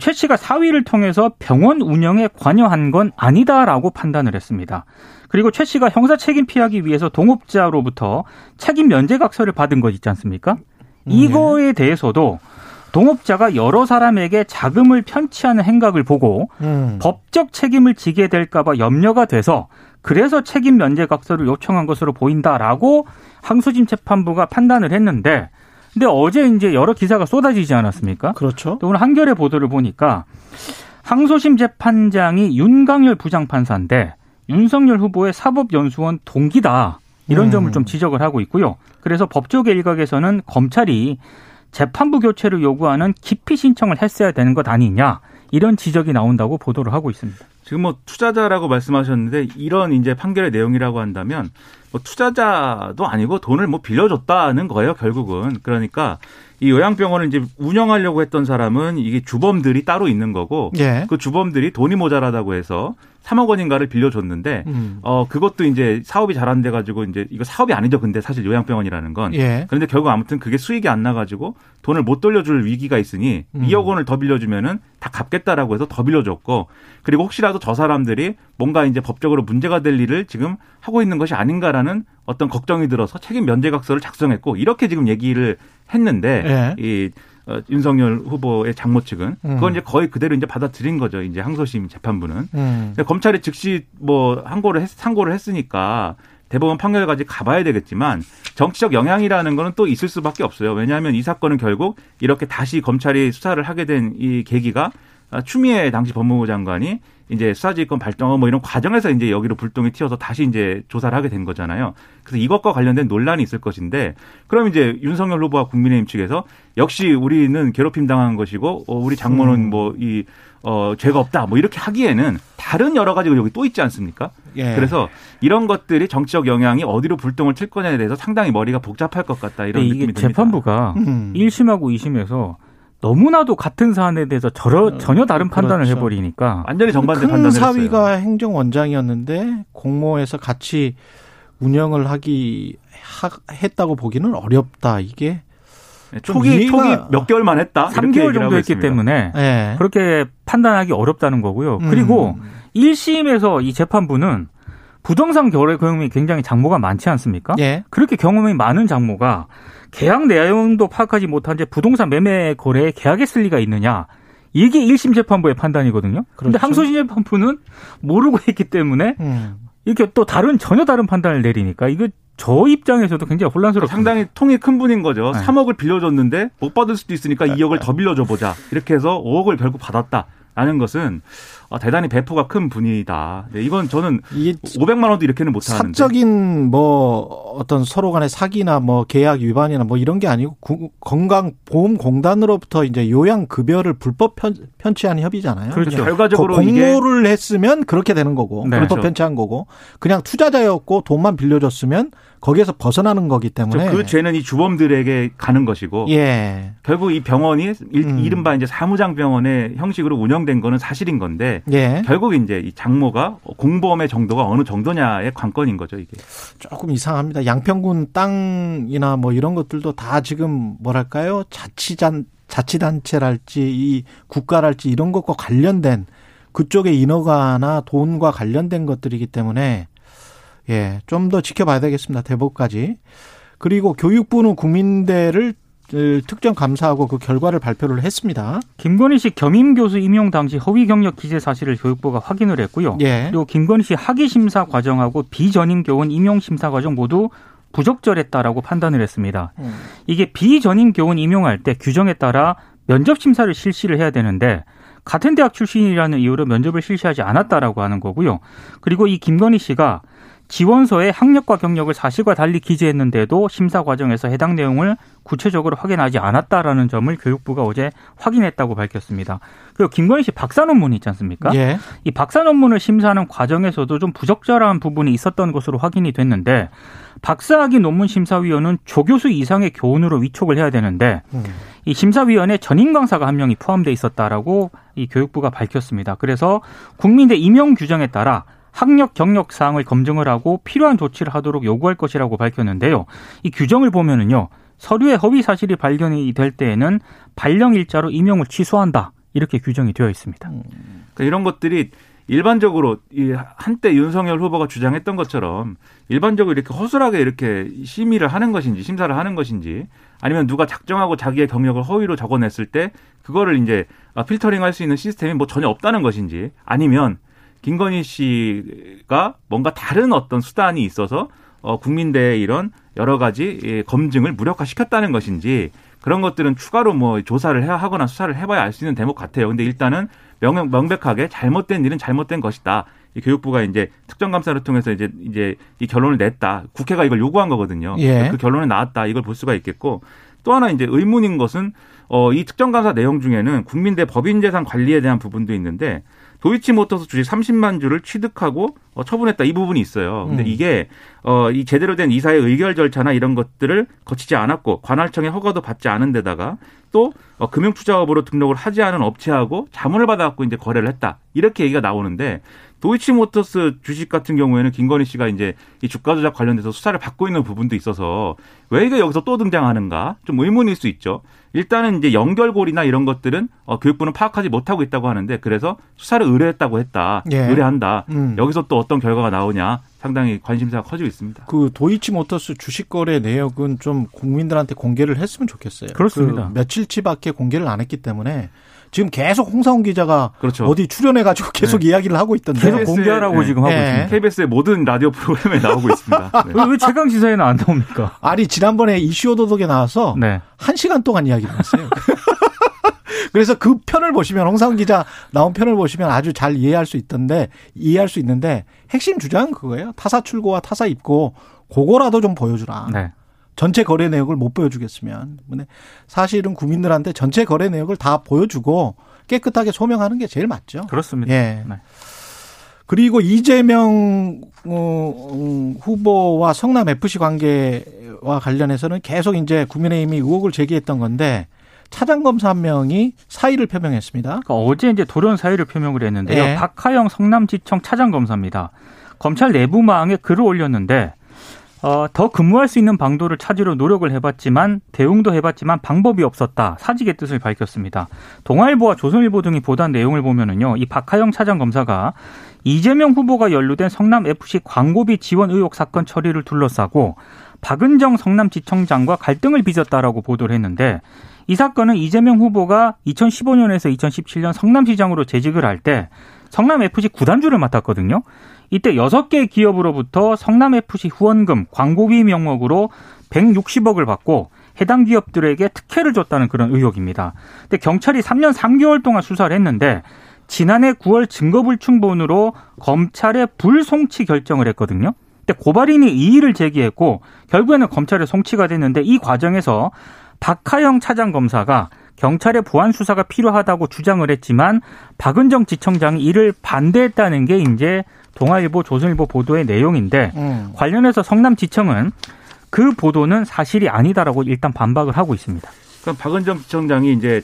최 씨가 사위를 통해서 병원 운영에 관여한 건 아니다라고 판단을 했습니다. 그리고 최 씨가 형사 책임 피하기 위해서 동업자로부터 책임 면제각서를 받은 것 있지 않습니까? 이거에 대해서도 동업자가 여러 사람에게 자금을 편취하는 행각을 보고 법적 책임을 지게 될까 봐 염려가 돼서 그래서 책임 면제각서를 요청한 것으로 보인다라고 항소심 재판부가 판단을 했는데 근데 어제 이제 여러 기사가 쏟아지지 않았습니까? 그렇죠. 또 오늘 한겨레 보도를 보니까 항소심 재판장이 윤강열 부장판사인데 윤석열 후보의 사법연수원 동기다. 이런 점을 좀 지적을 하고 있고요. 그래서 법조계 일각에서는 검찰이 재판부 교체를 요구하는 기피 신청을 했어야 되는 것 아니냐. 이런 지적이 나온다고 보도를 하고 있습니다. 지금 뭐 투자자라고 말씀하셨는데 이런 이제 판결의 내용이라고 한다면 뭐 투자자도 아니고 돈을 뭐 빌려줬다는 거예요, 결국은. 그러니까 이 요양병원을 이제 운영하려고 했던 사람은 이게 주범들이 따로 있는 거고 그 주범들이 돈이 모자라다고 해서 3억 원인가를 빌려줬는데 그것도 이제 사업이 잘 안 돼 가지고 이제 이거 사업이 아니죠. 근데 사실 요양병원이라는 건. 그런데 결국 아무튼 그게 수익이 안 나 가지고 돈을 못 돌려줄 위기가 있으니 2억 원을 더 빌려주면은 다 갚겠다라고 해서 더 빌려줬고 그리고 혹시라도 저 사람들이 뭔가 이제 법적으로 문제가 될 일을 지금 하고 있는 것이 아닌가라는 어떤 걱정이 들어서 책임 면제각서를 작성했고 이렇게 지금 얘기를 했는데 이 윤석열 후보의 장모 측은 그건 이제 거의 그대로 이제 받아들인 거죠. 이제 항소심 재판부는 검찰이 즉시 뭐 상고를 했으니까 대법원 판결까지 가봐야 되겠지만 정치적 영향이라는 거는 또 있을 수밖에 없어요. 왜냐하면 이 사건은 결국 이렇게 다시 검찰이 수사를 하게 된 이 계기가 추미애 당시 법무부 장관이 이제 수사지휘권 발동 뭐 이런 과정에서 이제 여기로 불똥이 튀어서 다시 이제 조사를 하게 된 거잖아요. 그래서 이것과 관련된 논란이 있을 것인데 그럼 이제 윤석열 후보와 국민의힘 측에서 역시 우리는 괴롭힘 당한 것이고 우리 장모는 뭐 이 죄가 없다 뭐 이렇게 하기에는 다른 여러 가지가 여기 또 있지 않습니까? 그래서 이런 것들이 정치적 영향이 어디로 불똥을 튈 거냐에 대해서 상당히 머리가 복잡할 것 같다 이런 느낌이 듭니다. 이게 재판부가 1심하고 2심에서 너무나도 같은 사안에 대해서 전혀 다른 판단을 해버리니까 완전히 정반대 판단을 했어요. 큰 사위가 행정원장이었는데 공모해서 같이 운영을 했다고 보기는 어렵다. 이게 초기 몇 개월만 했다. 3개월 정도 했기 때문에 그렇게 판단하기 어렵다는 거고요. 그리고 1심에서 이 재판부는 부동산 거래 경험이 굉장히 장모가 많지 않습니까? 그렇게 경험이 많은 장모가 계약 내용도 파악하지 못한 채 부동산 매매 거래에 계약했을 리가 있느냐. 이게 1심 재판부의 판단이거든요. 그런데 항소심 재판부는 모르고 했기 때문에 이렇게 또 전혀 다른 판단을 내리니까 이거 저 입장에서도 굉장히 혼란스럽습니다. 상당히 통이 큰 분인 거죠. 3억을 빌려줬는데 못 받을 수도 있으니까 2억을 더 빌려줘보자. 이렇게 해서 5억을 결국 받았다라는 것은 대단히 배포가 큰 분이다. 이건 저는 500만 원도 이렇게는 못 하는데. 사적인 뭐 어떤 서로 간의 사기나 뭐 계약 위반이나 뭐 이런 게 아니고 건강보험공단으로부터 이제 요양급여를 불법 편취한 협의잖아요. 그렇죠. 결과적으로 공모를 했으면 그렇게 되는 거고 불법 편취한 거고 그냥 투자자였고 돈만 빌려줬으면 거기에서 벗어나는 거기 때문에. 그 죄는 이 주범들에게 가는 것이고 결국 이 병원이 이른바 이제 사무장 병원의 형식으로 운영된 거는 사실인 건데 결국 이제 이 장모가 공범의 정도가 어느 정도냐의 관건인 거죠, 이게. 조금 이상합니다. 양평군 땅이나 뭐 이런 것들도 다 지금 뭐랄까요? 자치단체랄지 이 국가랄지 이런 것과 관련된 그쪽의 인허가나 돈과 관련된 것들이기 때문에 좀 더 지켜봐야 되겠습니다. 대법까지. 그리고 교육부는 국민대를 특정 감사하고 그 결과를 발표를 했습니다. 김건희 씨 겸임 교수 임용 당시 허위 경력 기재 사실을 교육부가 확인을 했고요. 예. 그리고 김건희 씨 학위 심사 과정하고 비전임 교원 임용 심사 과정 모두 부적절했다라고 판단을 했습니다. 이게 비전임 교원 임용할 때 규정에 따라 면접 심사를 실시를 해야 되는데 같은 대학 출신이라는 이유로 면접을 실시하지 않았다라고 하는 거고요. 그리고 이 김건희 씨가 지원서에 학력과 경력을 사실과 달리 기재했는데도 심사 과정에서 해당 내용을 구체적으로 확인하지 않았다라는 점을 교육부가 어제 확인했다고 밝혔습니다. 그리고 김건희 씨 박사 논문이 있지 않습니까? 예. 이 박사 논문을 심사하는 과정에서도 좀 부적절한 부분이 있었던 것으로 확인이 됐는데 박사학위 논문 심사위원은 조교수 이상의 교훈으로 위촉을 해야 되는데 이 심사위원에 전임 강사가 한 명이 포함돼 있었다라고 이 교육부가 밝혔습니다. 그래서 국민대 임용 규정에 따라 학력 경력 사항을 검증을 하고 필요한 조치를 하도록 요구할 것이라고 밝혔는데요. 이 규정을 보면은요. 서류의 허위 사실이 발견이 될 때에는 발령 일자로 임용을 취소한다. 이렇게 규정이 되어 있습니다. 그러니까 이런 것들이 일반적으로 한때 윤석열 후보가 주장했던 것처럼 일반적으로 이렇게 허술하게 이렇게 심의를 하는 것인지 심사를 하는 것인지 아니면 누가 작정하고 자기의 경력을 허위로 적어냈을 때 그거를 이제 필터링할 수 있는 시스템이 뭐 전혀 없다는 것인지 아니면 김건희 씨가 뭔가 다른 어떤 수단이 있어서 국민대의 이런 여러 가지 검증을 무력화시켰다는 것인지 그런 것들은 추가로 뭐 조사를 해야 하거나 수사를 해봐야 알 수 있는 대목 같아요. 근데 일단은 명백하게 잘못된 일은 잘못된 것이다. 이 교육부가 이제 특정감사를 통해서 이제 이 결론을 냈다. 국회가 이걸 요구한 거거든요. 예. 그 결론이 나왔다. 이걸 볼 수가 있겠고 또 하나 이제 의문인 것은 이 특정감사 내용 중에는 국민대 법인재산 관리에 대한 부분도 있는데. 도이치모터스 주식 30만 주를 취득하고 처분했다 이 부분이 있어요. 근데 이게 이 제대로 된 이사의 의결 절차나 이런 것들을 거치지 않았고 관할청의 허가도 받지 않은 데다가 또 금융투자업으로 등록을 하지 않은 업체하고 자문을 받아갖고 이제 거래를 했다 이렇게 얘기가 나오는데 도이치모터스 주식 같은 경우에는 김건희 씨가 이제 이 주가 조작 관련돼서 수사를 받고 있는 부분도 있어서 왜 이게 여기서 또 등장하는가 좀 의문일 수 있죠. 일단은 이제 연결고리나 이런 것들은 교육부는 파악하지 못하고 있다고 하는데 그래서 수사를 의뢰했다고 했다. 예. 의뢰한다. 여기서 또 어떤 결과가 나오냐 상당히 관심사가 커지고 있습니다. 그 도이치모터스 주식 거래 내역은 좀 국민들한테 공개를 했으면 좋겠어요. 그렇습니다. 그 며칠치밖에 공개를 안 했기 때문에 지금 계속 홍사훈 기자가 그렇죠. 어디 출연해가지고 계속 네. 이야기를 하고 있던데. 계속 공개하라고 네. 지금 하고 네. 있습니다. KBS의 모든 라디오 프로그램에 나오고 있습니다. 네. 왜 최강시사에는 안 나옵니까? 아니 지난번에 이슈오도독에 나와서 네. 1시간 동안 이야기를 했어요. 그래서 그 편을 보시면 홍사훈 기자 나온 편을 보시면 아주 잘 이해할 수 있는데 핵심 주장은 그거예요. 타사 출고와 타사 입고 그거라도 좀 보여주라. 네. 전체 거래 내역을 못 보여주겠으면 사실은 국민들한테 전체 거래 내역을 다 보여주고 깨끗하게 소명하는 게 제일 맞죠. 그렇습니다. 예. 네. 그리고 이재명 후보와 성남FC 관계와 관련해서는 계속 이제 국민의힘이 의혹을 제기했던 건데 차장검사 한 명이 사의를 표명했습니다. 그러니까 어제 이제 돌연 사의를 표명을 했는데요. 예. 박하영 성남지청 차장검사입니다. 검찰 내부망에 글을 올렸는데 더 근무할 수 있는 방도를 찾으려 노력을 해봤지만 대응도 해봤지만 방법이 없었다. 사직의 뜻을 밝혔습니다. 동아일보와 조선일보 등이 보도한 내용을 보면은요, 이 박하영 차장검사가 이재명 후보가 연루된 성남FC 광고비 지원 의혹 사건 처리를 둘러싸고 박은정 성남지청장과 갈등을 빚었다라고 보도를 했는데 이 사건은 이재명 후보가 2015년에서 2017년 성남시장으로 재직을 할 때 성남FC 구단주를 맡았거든요. 이때 6개 기업으로부터 성남FC 후원금, 광고비 명목으로 160억을 받고 해당 기업들에게 특혜를 줬다는 그런 의혹입니다. 근데 경찰이 3년 3개월 동안 수사를 했는데 지난해 9월 증거불충분으로 검찰에 불송치 결정을 했거든요. 근데 고발인이 이의를 제기했고 결국에는 검찰에 송치가 됐는데 이 과정에서 박하영 차장검사가 경찰의 보완 수사가 필요하다고 주장을 했지만 박은정 지청장이 이를 반대했다는 게 이제 동아일보, 조선일보 보도의 내용인데 관련해서 성남지청은 그 보도는 사실이 아니다라고 일단 반박을 하고 있습니다. 그럼 박은정 지청장이 이제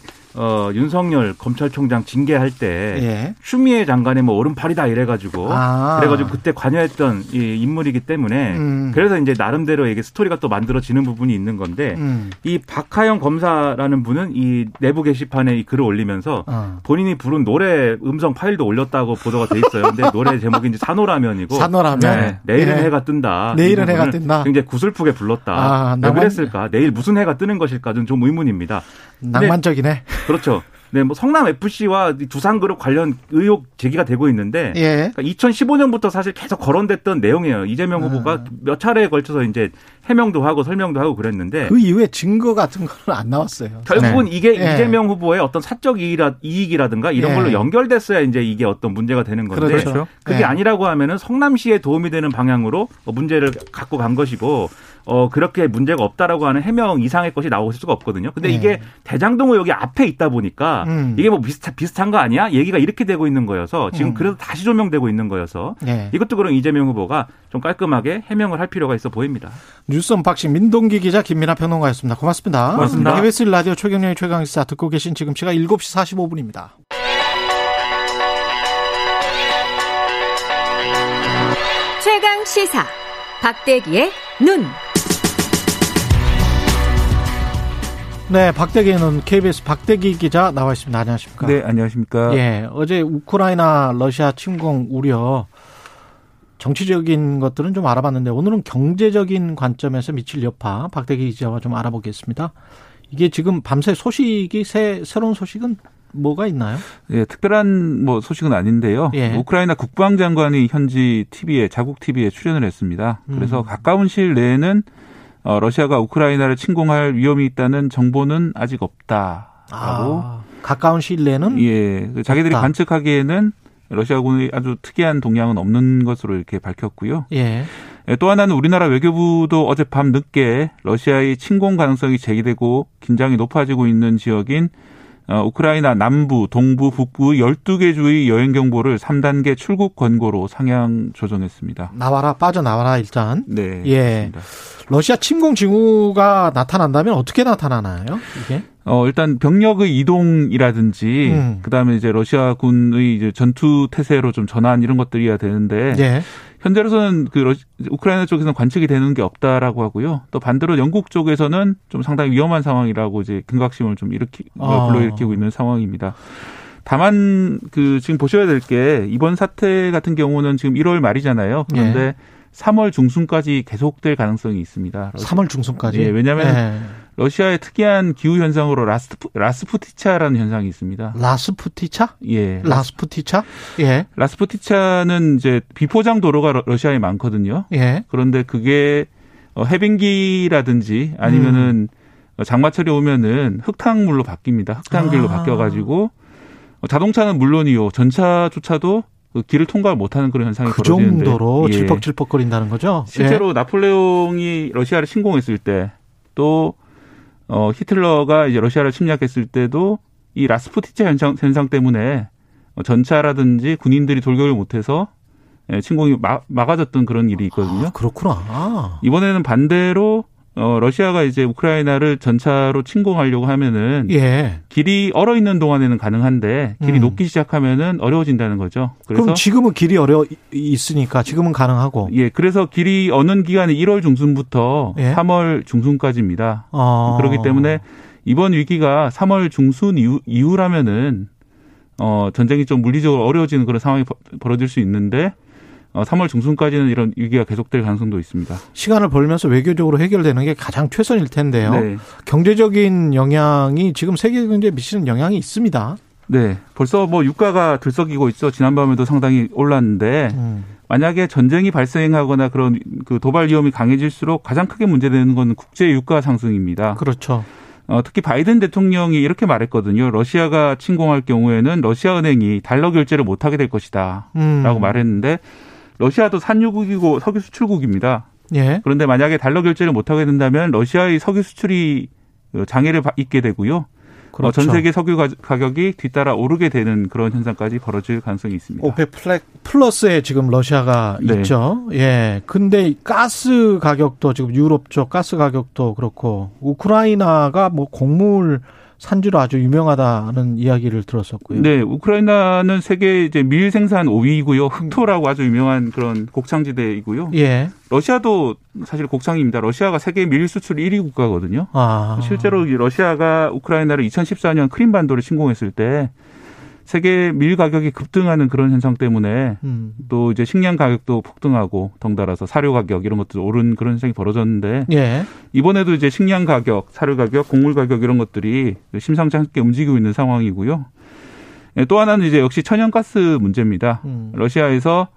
윤석열 검찰총장 징계할 때 예. 추미애 장관의 뭐 오른팔이다 이래가지고 그래가지고 그때 관여했던 이 인물이기 때문에 그래서 이제 나름대로 이게 스토리가 또 만들어지는 부분이 있는 건데 이 박하영 검사라는 분은 이 내부 게시판에 이 글을 올리면서 본인이 부른 노래 음성 파일도 올렸다고 보도가 돼 있어요. 근데 노래 제목이 이제 산호라면이고 산호라면 네, 내일은 예. 해가 뜬다. 내일은 해가 뜬다. 굉장히 구슬프게 불렀다. 왜 그랬을까? 내일 무슨 해가 뜨는 것일까? 좀 의문입니다. 낭만적이네. 그렇죠. 네, 뭐 성남FC와 두산그룹 관련 의혹 제기가 되고 있는데 예. 그러니까 2015년부터 사실 계속 거론됐던 내용이에요. 이재명 후보가 몇 차례에 걸쳐서 이제 해명도 하고 설명도 하고 그랬는데 그 이후에 증거 같은 건 안 나왔어요. 결국은 네. 이게 예. 이재명 후보의 어떤 사적 이익이라든가 이런 예. 걸로 연결됐어야 이제 이게 어떤 문제가 되는 건데 그렇죠. 그게 예. 아니라고 하면은 성남시에 도움이 되는 방향으로 문제를 갖고 간 것이고 그렇게 문제가 없다라고 하는 해명 이상의 것이 나올 수가 없거든요. 근데 이게 대장동 의혹이 앞에 있다 보니까 이게 뭐 비슷한 거 아니야? 얘기가 이렇게 되고 있는 거여서 지금 그래서 다시 조명되고 있는 거여서 이것도 그런 이재명 후보가 좀 깔끔하게 해명을 할 필요가 있어 보입니다. 뉴스 언박싱 민동기 기자 김민하 평론가였습니다. 고맙습니다. 고맙습니다. KBS 라디오 최경영의 최강시사 듣고 계신 지금 시각 7시 45분입니다. 최강시사 박대기의 눈. 네, 박대기에는 KBS 박대기 기자 나와 있습니다. 안녕하십니까? 네, 안녕하십니까? 예, 어제 우크라이나 러시아 침공 우려 정치적인 것들은 좀 알아봤는데 오늘은 경제적인 관점에서 미칠 여파 박대기 기자와 좀 알아보겠습니다. 이게 지금 밤새 소식이 새로운 소식은 뭐가 있나요? 예, 특별한 뭐 소식은 아닌데요. 예. 우크라이나 국방장관이 현지 TV에 자국 TV에 출연을 했습니다. 그래서 가까운 시일 내에는 러시아가 우크라이나를 침공할 위험이 있다는 정보는 아직 없다라고. 가까운 시일 내는? 예. 자기들이 없다. 관측하기에는 러시아군이 아주 특이한 동향은 없는 것으로 이렇게 밝혔고요. 예. 또 하나는 우리나라 외교부도 어젯밤 늦게 러시아의 침공 가능성이 제기되고 긴장이 높아지고 있는 지역인 우크라이나 남부, 동부, 북부 12개 주의 여행 경보를 3단계 출국 권고로 상향 조정했습니다. 나와라, 빠져나와라 일단. 네. 예. 그렇습니다. 러시아 침공 징후가 나타난다면 어떻게 나타나나요? 이게? 일단 병력의 이동이라든지 그다음에 이제 러시아군의 이제 전투 태세로 좀 전환 이런 것들이야 되는데 예. 현재로서는 우크라이나 쪽에서는 관측이 되는 게 없다라고 하고요. 또 반대로 영국 쪽에서는 좀 상당히 위험한 상황이라고 이제 경각심을 좀 불러일으키고 있는 상황입니다. 다만 지금 보셔야 될 게 이번 사태 같은 경우는 지금 1월 말이잖아요. 그런데 예. 3월 중순까지 계속될 가능성이 있습니다. 3월 중순까지? 예, 왜냐하면 예. 러시아의 특이한 기후 현상으로 라스푸티차라는 현상이 있습니다. 라스푸티차? 예. 라스푸티차? 예. 라스푸티차는 이제 비포장 도로가 러시아에 많거든요. 예. 그런데 그게 해빙기라든지 아니면은 장마철이 오면은 흙탕물로 바뀝니다. 흙탕길로 바뀌어가지고 자동차는 물론이요, 전차조차도 그 길을 통과를 못하는 그런 현상이 그 벌어지는데 그 정도로 예. 질퍽질퍽거린다는 거죠. 실제로 예. 나폴레옹이 러시아를 침공했을 때 또 히틀러가 이제 러시아를 침략했을 때도 이 라스푸티차 현상 때문에 전차라든지 군인들이 돌격을 못해서 침공이 막아졌던 그런 일이 있거든요. 그렇구나. 이번에는 반대로 러시아가 이제 우크라이나를 전차로 침공하려고 하면은 예. 길이 얼어 있는 동안에는 가능한데 길이 녹기 시작하면은 어려워진다는 거죠. 그래서 그럼 지금은 길이 얼어 있으니까 지금은 가능하고. 예, 그래서 길이 어는 기간이 1월 중순부터 예? 3월 중순까지입니다. 그렇기 때문에 이번 위기가 3월 중순 이후라면은 전쟁이 좀 물리적으로 어려워지는 그런 상황이 벌어질 수 있는데. 3월 중순까지는 이런 위기가 계속될 가능성도 있습니다. 시간을 벌면서 외교적으로 해결되는 게 가장 최선일 텐데요. 네. 경제적인 영향이 지금 세계 경제에 미치는 영향이 있습니다. 네, 벌써 뭐 유가가 들썩이고 있죠. 지난밤에도 상당히 올랐는데 만약에 전쟁이 발생하거나 그런 그 도발 위험이 강해질수록 가장 크게 문제되는 건 국제 유가 상승입니다. 그렇죠. 특히 바이든 대통령이 이렇게 말했거든요. 러시아가 침공할 경우에는 러시아 은행이 달러 결제를 못하게 될 것이다 라고 말했는데 러시아도 산유국이고 석유 수출국입니다. 예. 그런데 만약에 달러 결제를 못하게 된다면 러시아의 석유 수출이 장애를 입게 되고요. 그렇죠. 전 세계 석유 가격이 뒤따라 오르게 되는 그런 현상까지 벌어질 가능성이 있습니다. 오펙 플러스에 지금 러시아가 네. 있죠. 예. 근데 가스 가격도 지금 유럽 쪽 가스 가격도 그렇고 우크라이나가 뭐 곡물 산지로 아주 유명하다는 이야기를 들었었고요. 네, 우크라이나는 세계 이제 밀 생산 5위이고요. 흑토라고 아주 유명한 그런 곡창지대이고요. 예. 러시아도 사실 곡창입니다. 러시아가 세계 밀 수출 1위 국가거든요. 아. 실제로 러시아가 우크라이나를 2014년 크림반도를 침공했을 때 세계 밀 가격이 급등하는 그런 현상 때문에 또 이제 식량 가격도 폭등하고 덩달아서 사료 가격 이런 것도 오른 그런 현상이 벌어졌는데 예. 이번에도 이제 식량 가격, 사료 가격, 곡물 가격 이런 것들이 심상치 않게 움직이고 있는 상황이고요. 또 하나는 이제 역시 천연가스 문제입니다. 러시아에서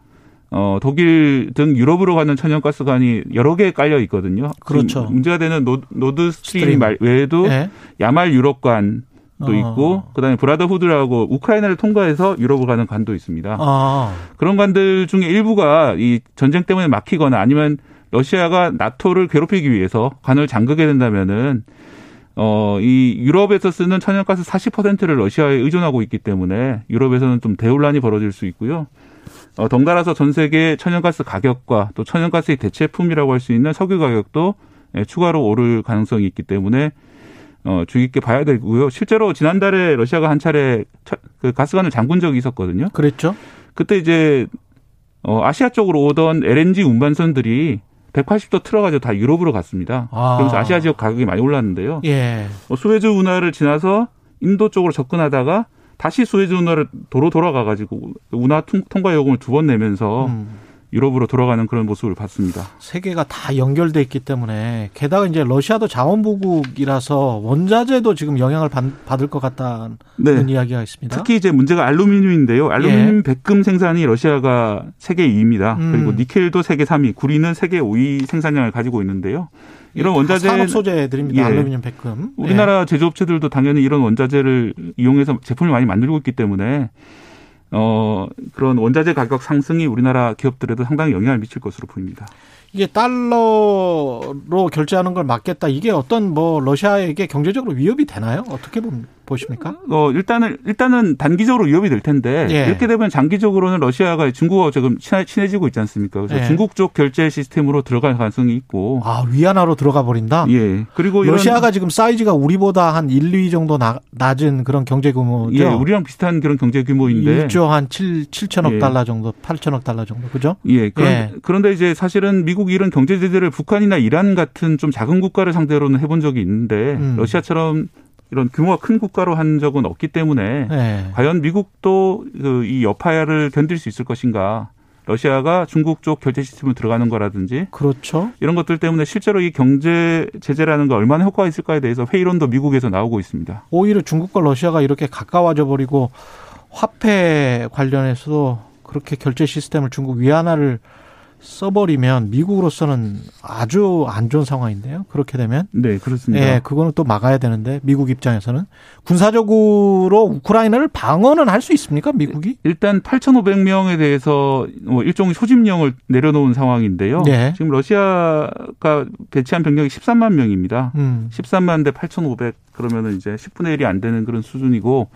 독일 등 유럽으로 가는 천연가스관이 여러 개 깔려 있거든요. 그렇죠. 문제가 되는 노드스트림 외에도 예. 야말 유럽관 도 있고 그다음에 브라더후드라고 우크라이나를 통과해서 유럽을 가는 관도 있습니다. 아. 그런 관들 중에 일부가 이 전쟁 때문에 막히거나 아니면 러시아가 나토를 괴롭히기 위해서 관을 잠그게 된다면은 이 유럽에서 쓰는 천연가스 40%를 러시아에 의존하고 있기 때문에 유럽에서는 좀 대혼란이 벌어질 수 있고요. 덩달아서 전 세계 천연가스 가격과 또 천연가스의 대체품이라고 할 수 있는 석유 가격도 추가로 오를 가능성이 있기 때문에 주의 깊게 봐야 되고요. 실제로 지난달에 러시아가 한 차례 그 가스관을 잠근 적이 있었거든요. 그랬죠. 그때 이제 아시아 쪽으로 오던 LNG 운반선들이 180도 틀어가지고 다 유럽으로 갔습니다. 아. 그러면서 아시아 지역 가격이 많이 올랐는데요. 예. 수에즈 운하를 지나서 인도 쪽으로 접근하다가 다시 수에즈 운하를 도로 돌아가가지고 운하 통과 요금을 두 번 내면서 유럽으로 돌아가는 그런 모습을 봤습니다. 세계가 다 연결돼 있기 때문에 게다가 이제 러시아도 자원보국이라서 원자재도 지금 영향을 받을 것 같다는 네. 이야기가 있습니다. 특히 이제 문제가 알루미늄인데요. 알루미늄 예. 백금 생산이 러시아가 세계 2위입니다. 그리고 니켈도 세계 3위, 구리는 세계 5위 생산량을 가지고 있는데요. 이런 원자재 산업 소재들입니다. 예. 알루미늄 백금. 우리나라 예. 제조업체들도 당연히 이런 원자재를 이용해서 제품을 많이 만들고 있기 때문에 그런 원자재 가격 상승이 우리나라 기업들에도 상당히 영향을 미칠 것으로 보입니다. 이게 달러로 결제하는 걸 막겠다. 이게 어떤 러시아에게 경제적으로 위협이 되나요? 어떻게 보십니까? 일단은 단기적으로 위협이 될 텐데 예. 이렇게 되면 장기적으로는 러시아가 중국하고 지금 친해지고 있지 않습니까? 그래서 예. 중국 쪽 결제 시스템으로 들어갈 가능성이 있고. 아, 위안화로 들어가 버린다? 예. 그리고 러시아가 지금 사이즈가 우리보다 한 1, 2 정도 낮은 그런 경제 규모죠. 예, 우리랑 비슷한 그런 경제 규모인데 1조 한 7천억 예. 달러 정도, 8천억 달러 정도. 그죠? 예. 그런데 이제 사실은 미국 이런 경제 제재를 북한이나 이란 같은 좀 작은 국가를 상대로는 해본 적이 있는데 러시아처럼 이런 규모가 큰 국가로 한 적은 없기 때문에 네. 과연 미국도 이 여파를 견딜 수 있을 것인가. 러시아가 중국 쪽 결제 시스템으로 들어가는 거라든지 그렇죠. 이런 것들 때문에 실제로 이 경제 제재라는 거 얼마나 효과가 있을까에 대해서 회의론도 미국에서 나오고 있습니다. 오히려 중국과 러시아가 이렇게 가까워져 버리고 화폐 관련해서도 그렇게 결제 시스템을 중국 위안화를 써버리면 미국으로서는 아주 안 좋은 상황인데요. 그렇게 되면. 네, 그렇습니다. 예, 그거는 또 막아야 되는데 미국 입장에서는. 군사적으로 우크라이나를 방어는 할 수 있습니까? 미국이? 일단 8,500명에 대해서 일종의 소집령을 내려놓은 상황인데요. 네. 지금 러시아가 배치한 병력이 13만 명입니다. 13만 대 8,500 그러면 이제 10분의 1이 안 되는 그런 수준이고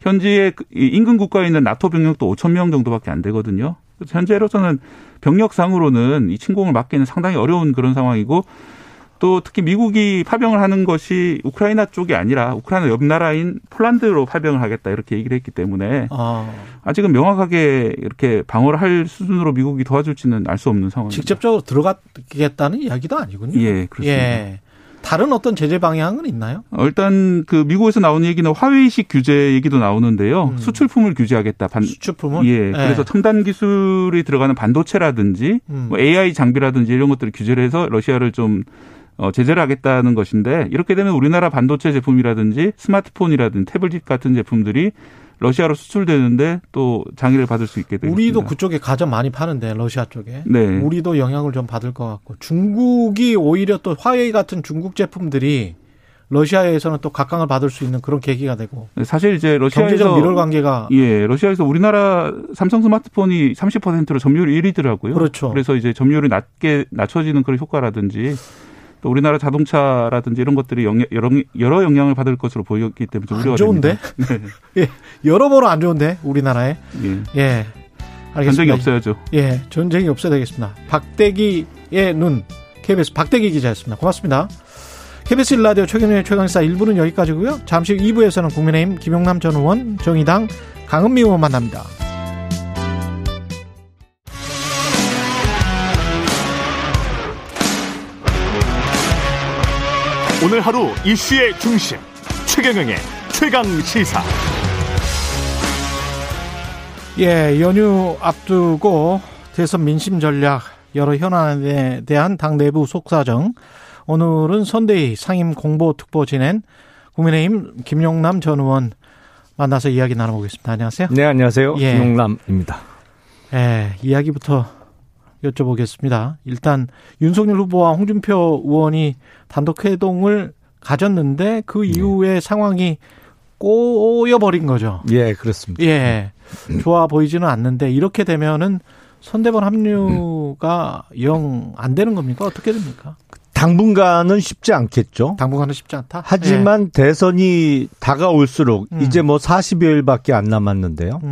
현지에 인근 국가에 있는 나토 병력도 5,000명 정도밖에 안 되거든요. 현재로서는 병력상으로는 이 침공을 막기는 상당히 어려운 그런 상황이고 또 특히 미국이 파병을 하는 것이 우크라이나 쪽이 아니라 우크라이나 옆 나라인 폴란드로 파병을 하겠다 이렇게 얘기를 했기 때문에 아직은 명확하게 이렇게 방어를 할 수준으로 미국이 도와줄지는 알 수 없는 상황입니다. 직접적으로 들어가겠다는 이야기도 아니군요. 예, 그렇습니다. 예. 다른 어떤 제재 방향은 있나요? 일단 그 미국에서 나오는 얘기는 화웨이식 규제 얘기도 나오는데요. 수출품을 규제하겠다. 수출품을? 예. 네. 그래서 첨단 기술이 들어가는 반도체라든지 AI 장비라든지 이런 것들을 규제를 해서 러시아를 좀 제재를 하겠다는 것인데 이렇게 되면 우리나라 반도체 제품이라든지 스마트폰이라든지 태블릿 같은 제품들이 러시아로 수출되는데 또 장애를 받을 수 있게 되겠습니다. 우리도 그쪽에 가전 많이 파는데 러시아 쪽에. 네. 우리도 영향을 좀 받을 것 같고 중국이 오히려 또 화웨이 같은 중국 제품들이 러시아에서는 또 각광을 받을 수 있는 그런 계기가 되고. 사실 이제 러시아에서 경제적 밀월 관계가. 예, 러시아에서 우리나라 삼성 스마트폰이 30%로 점유율이 1위더라고요. 그렇죠. 그래서 이제 점유율이 낮춰지는 그런 효과라든지. 또 우리나라 자동차라든지 이런 것들이 여러 영향을 받을 것으로 보였기 때문에 좀 우려가 됩니다. 안 좋은데? 네. 예, 여러모로 안 좋은데 우리나라에. 예. 예. 알겠습니다. 전쟁이 없어야죠. 예, 전쟁이 없어야 되겠습니다. 박대기의 눈 KBS 박대기 기자였습니다. 고맙습니다. KBS 일라디오 최경영의 최강시사 1부는 여기까지고요. 잠시 후 2부에서는 국민의힘 김용남 전 의원, 정의당 강은미 의원 만납니다. 오늘 하루 이슈의 중심 최경영의 최강시사. 예, 연휴 앞두고 대선 민심 전략, 여러 현안에 대한 당 내부 속사정, 오늘은 선대위 상임 공보특보 진행 국민의힘 김용남 전 의원 만나서 이야기 나눠보겠습니다. 안녕하세요. 네, 안녕하세요. 예. 김용남입니다. 예, 이야기부터 여쭤보겠습니다. 일단 윤석열 후보와 홍준표 의원이 단독회동을 가졌는데 그 이후에 상황이 꼬여버린 거죠. 예, 그렇습니다. 예, 좋아 보이지는 않는데 이렇게 되면은 선대본 합류가 영 안 되는 겁니까? 어떻게 됩니까? 당분간은 쉽지 않겠죠. 당분간은 쉽지 않다. 하지만 예. 대선이 다가올수록 이제 뭐 40여일밖에 안 남았는데요.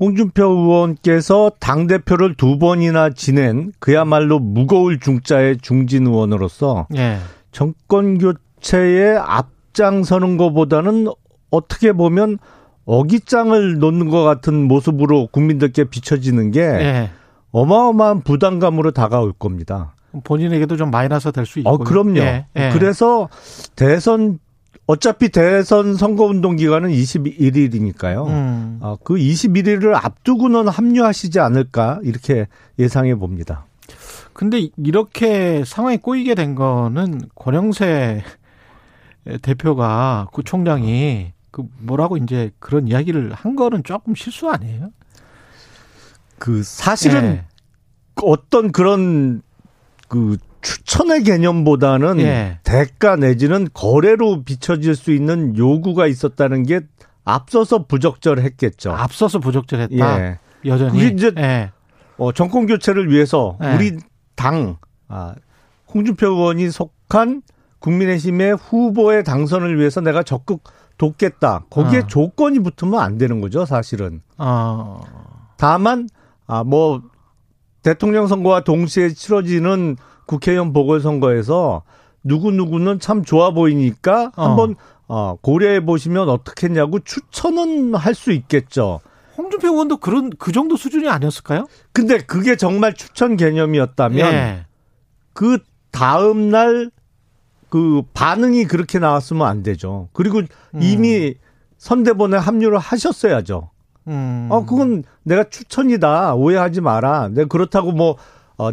홍준표 의원께서 당대표를 두 번이나 지낸 그야말로 무거울 중자의 중진 의원으로서 예. 정권교체의 앞장서는 것보다는 어떻게 보면 어깃장을 놓는 것 같은 모습으로 국민들께 비춰지는 게 예. 어마어마한 부담감으로 다가올 겁니다. 본인에게도 좀 마이너스 될 수 있고. 그럼요. 예. 예. 그래서 대선, 어차피 대선 선거운동 기간은 21일이니까요. 그 21일을 앞두고는 합류하시지 않을까 이렇게 예상해 봅니다. 근데 이렇게 상황이 꼬이게 된 거는 권영세 대표가 구총장이 그 뭐라고 이제 그런 이야기를 한 거는 조금 실수 아니에요? 그 사실은 예. 어떤 그런 그 추천의 개념보다는 예. 대가 내지는 거래로 비춰질 수 있는 요구가 있었다는 게 앞서서 부적절했겠죠. 앞서서 부적절했다. 예. 여전히. 그게 이제 예. 정권 교체를 위해서 예. 우리 당 홍준표 의원이 속한 국민의힘의 후보의 당선을 위해서 내가 적극 돕겠다. 거기에 조건이 붙으면 안 되는 거죠, 사실은. 다만 뭐 대통령 선거와 동시에 치러지는 국회의원 보궐선거에서 누구누구는 참 좋아 보이니까 한번 고려해 보시면 어떻겠냐고 추천은 할 수 있겠죠. 홍준표 의원도 그런 그 정도 수준이 아니었을까요? 근데 그게 정말 추천 개념이었다면 예. 그 다음 날 그 반응이 그렇게 나왔으면 안 되죠. 그리고 이미 선대본에 합류를 하셨어야죠. 그건 내가 추천이다. 오해하지 마라. 내가 그렇다고 뭐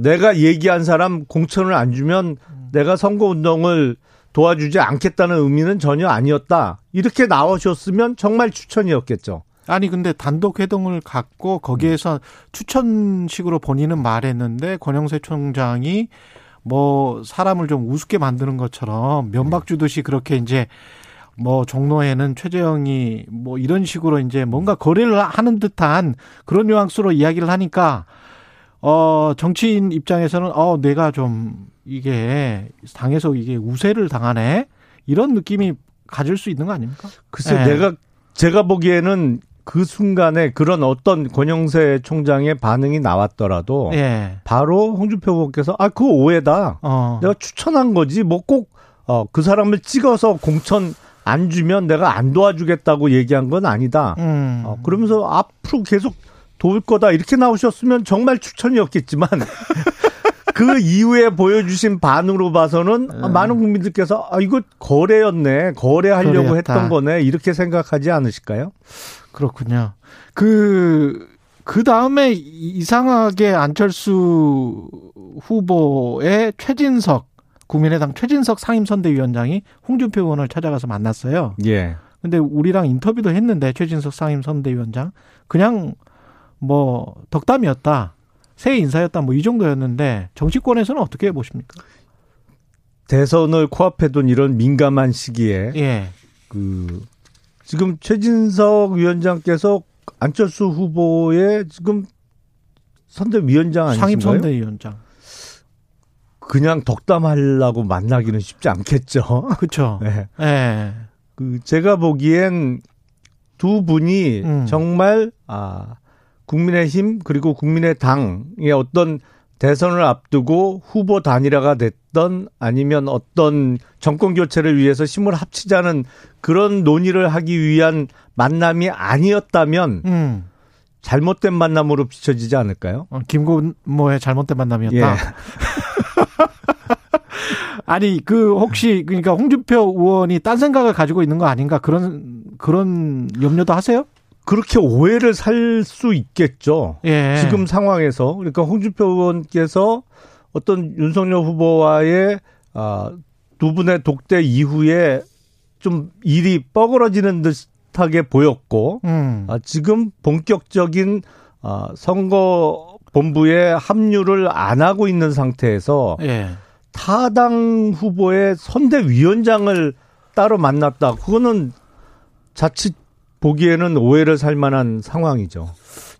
내가 얘기한 사람 공천을 안 주면 내가 선거운동을 도와주지 않겠다는 의미는 전혀 아니었다. 이렇게 나오셨으면 정말 추천이었겠죠. 아니 근데 단독회동을 갖고 거기에서 추천식으로 본인은 말했는데 권영세 총장이 뭐 사람을 좀 우습게 만드는 것처럼 면박 주듯이 그렇게 이제 뭐 종로에는 최재형이 뭐 이런 식으로 이제 뭔가 거래를 하는 듯한 그런 뉘앙스로 이야기를 하니까 정치인 입장에서는 내가 좀 이게 당에서 이게 우세를 당하네 이런 느낌이 가질 수 있는 거 아닙니까? 글쎄 네. 제가 보기에는 그 순간에 그런 어떤 권영세 총장의 반응이 나왔더라도 예. 바로 홍준표 의원께서 그거 오해다. 내가 추천한 거지 뭐 꼭 그 사람을 찍어서 공천 안 주면 내가 안 도와주겠다고 얘기한 건 아니다. 그러면서 앞으로 계속 도울 거다 이렇게 나오셨으면 정말 추천이었겠지만 그 이후에 보여주신 반응으로 봐서는 많은 국민들께서 이거 거래였네. 거래하려고 거래였다. 했던 거네. 이렇게 생각하지 않으실까요? 그렇군요. 그 다음에 이상하게 안철수 후보의 최진석, 국민의당 최진석 상임선대위원장이 홍준표 의원을 찾아가서 만났어요. 예. 근데 우리랑 인터뷰도 했는데 최진석 상임선대위원장 그냥 뭐 덕담이었다. 새 인사였다. 뭐 이 정도였는데 정치권에서는 어떻게 보십니까? 대선을 코앞에 둔 이런 민감한 시기에 예. 지금 최진석 위원장께서 안철수 후보의 지금 선대위원장 아니신가요? 상임 선대위원장. 그냥 덕담하려고 만나기는 쉽지 않겠죠. 그렇죠. 네. 예. 제가 보기엔 두 분이 정말 국민의힘 그리고 국민의당의 어떤 대선을 앞두고 후보 단일화가 됐던 아니면 어떤 정권 교체를 위해서 힘을 합치자는 그런 논의를 하기 위한 만남이 아니었다면 잘못된 만남으로 비춰지지 않을까요? 김건모의 잘못된 만남이었다. 예. 아니 그 혹시 그러니까 홍준표 의원이 딴 생각을 가지고 있는 거 아닌가 그런 염려도 하세요? 그렇게 오해를 살 수 있겠죠. 예. 지금 상황에서. 그러니까 홍준표 의원께서 어떤 윤석열 후보와의 두 분의 독대 이후에 좀 일이 뻐그러지는 듯하게 보였고 지금 본격적인 선거 본부에 합류를 안 하고 있는 상태에서 예. 타당 후보의 선대위원장을 따로 만났다. 그거는 자칫 보기에는 오해를 살 만한 상황이죠.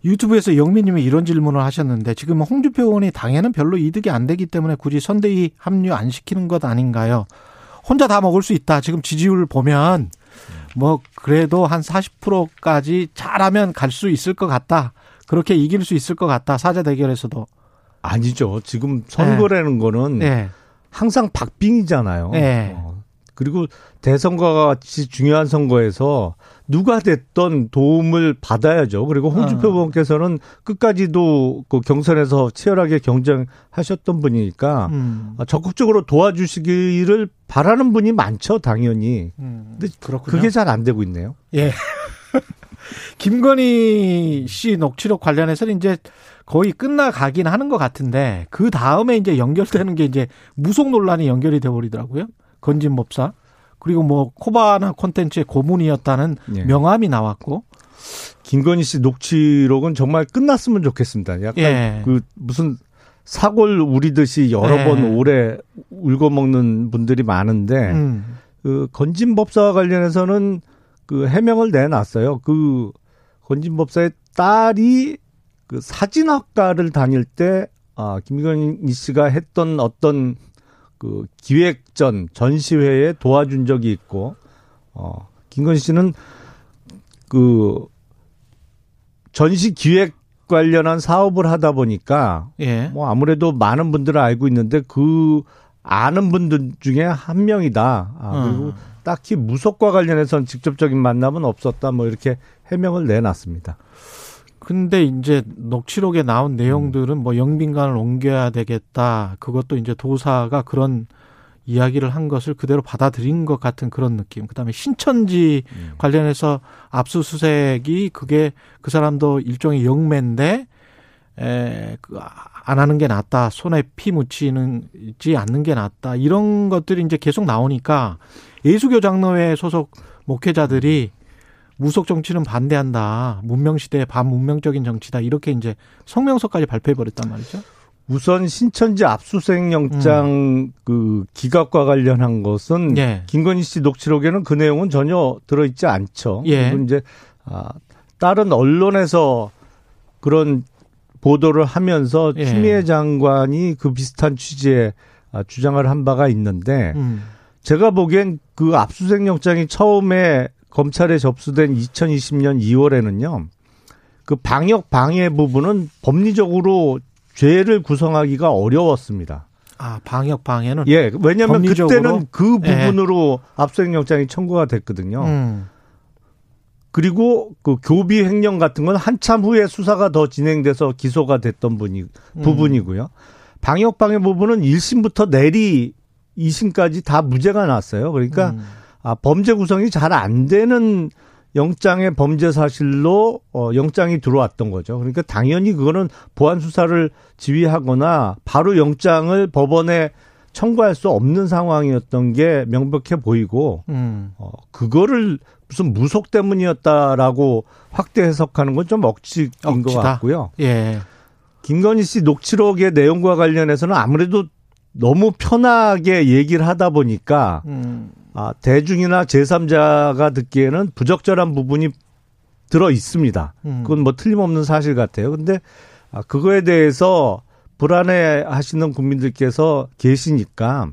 유튜브에서 영미님이 이런 질문을 하셨는데 지금 홍준표 의원이 당에는 별로 이득이 안 되기 때문에 굳이 선대위 합류 안 시키는 것 아닌가요? 혼자 다 먹을 수 있다. 지금 지지율 보면 뭐 그래도 한 40%까지 잘하면 갈 수 있을 것 같다. 그렇게 이길 수 있을 것 같다. 사자 대결에서도. 아니죠. 지금 선거라는 네. 거는 네. 항상 박빙이잖아요. 네. 그리고 대선과 같이 중요한 선거에서 누가 됐던 도움을 받아야죠. 그리고 홍준표 의원께서는 끝까지도 그 경선에서 치열하게 경쟁하셨던 분이니까 적극적으로 도와주시기를 바라는 분이 많죠. 당연히. 근데 그렇군요. 그게 잘 안 되고 있네요. 예. 김건희 씨 녹취록 관련해서는 이제 거의 끝나가긴 하는 것 같은데 그 다음에 이제 연결되는 게 이제 무속 논란이 연결이 돼버리더라고요. 건진 법사. 그리고 뭐 코바나 콘텐츠의 고문이었다는 예. 명함이 나왔고. 김건희 씨 녹취록은 정말 끝났으면 좋겠습니다. 약간 예. 그 무슨 사골 우리듯이 여러 예. 번 오래 울고 먹는 분들이 많은데 그 건진 법사와 관련해서는 그 해명을 내놨어요. 그 건진 법사의 딸이 그 사진학과를 다닐 때 김건희 씨가 했던 어떤 그 기획전 전시회에 도와준 적이 있고, 김건희 씨는 그 전시 기획 관련한 사업을 하다 보니까 예. 뭐 아무래도 많은 분들을 알고 있는데 그 아는 분들 중에 한 명이다. 그리고 딱히 무속과 관련해서는 직접적인 만남은 없었다. 뭐 이렇게 해명을 내놨습니다. 근데 이제 녹취록에 나온 내용들은 뭐 영빈관을 옮겨야 되겠다. 그것도 이제 도사가 그런 이야기를 한 것을 그대로 받아들인 것 같은 그런 느낌. 그다음에 신천지 관련해서 압수수색이 그게 그 사람도 일종의 영매인데 안 하는 게 낫다. 손에 피 묻히지 않는 게 낫다. 이런 것들이 이제 계속 나오니까 예수교 장로회 소속 목회자들이 무속 정치는 반대한다. 문명시대의 반문명적인 정치다. 이렇게 이제 성명서까지 발표해버렸단 말이죠. 우선 신천지 압수수색 영장 그 기각과 관련한 것은 예. 김건희 씨 녹취록에는 그 내용은 전혀 들어있지 않죠. 예. 그리고 이제 다른 언론에서 그런 보도를 하면서 예. 추미애 장관이 그 비슷한 취지의 주장을 한 바가 있는데 제가 보기엔 그 압수수색 영장이 처음에 검찰에 접수된 2020년 2월에는요. 그 방역 방해 부분은 법리적으로 죄를 구성하기가 어려웠습니다. 아, 방역 방해는? 예, 왜냐하면 법리적으로? 그때는 그 부분으로 예. 압수수색영장이 청구가 됐거든요. 그리고 그 교비 횡령 같은 건 한참 후에 수사가 더 진행돼서 기소가 됐던 부분이고요. 방역 방해 부분은 1심부터 내리 2심까지 다 무죄가 났어요. 그러니까 범죄 구성이 잘 안 되는 영장의 범죄 사실로 영장이 들어왔던 거죠. 그러니까 당연히 그거는 보안 수사를 지휘하거나 바로 영장을 법원에 청구할 수 없는 상황이었던 게 명백해 보이고 그거를 무슨 무속 때문이었다라고 확대 해석하는 건 좀 억지인 것 같고요. 예. 김건희 씨 녹취록의 내용과 관련해서는 아무래도 너무 편하게 얘기를 하다 보니까 대중이나 제3자가 듣기에는 부적절한 부분이 들어 있습니다. 그건 뭐 틀림없는 사실 같아요. 그런데 그거에 대해서 불안해하시는 국민들께서 계시니까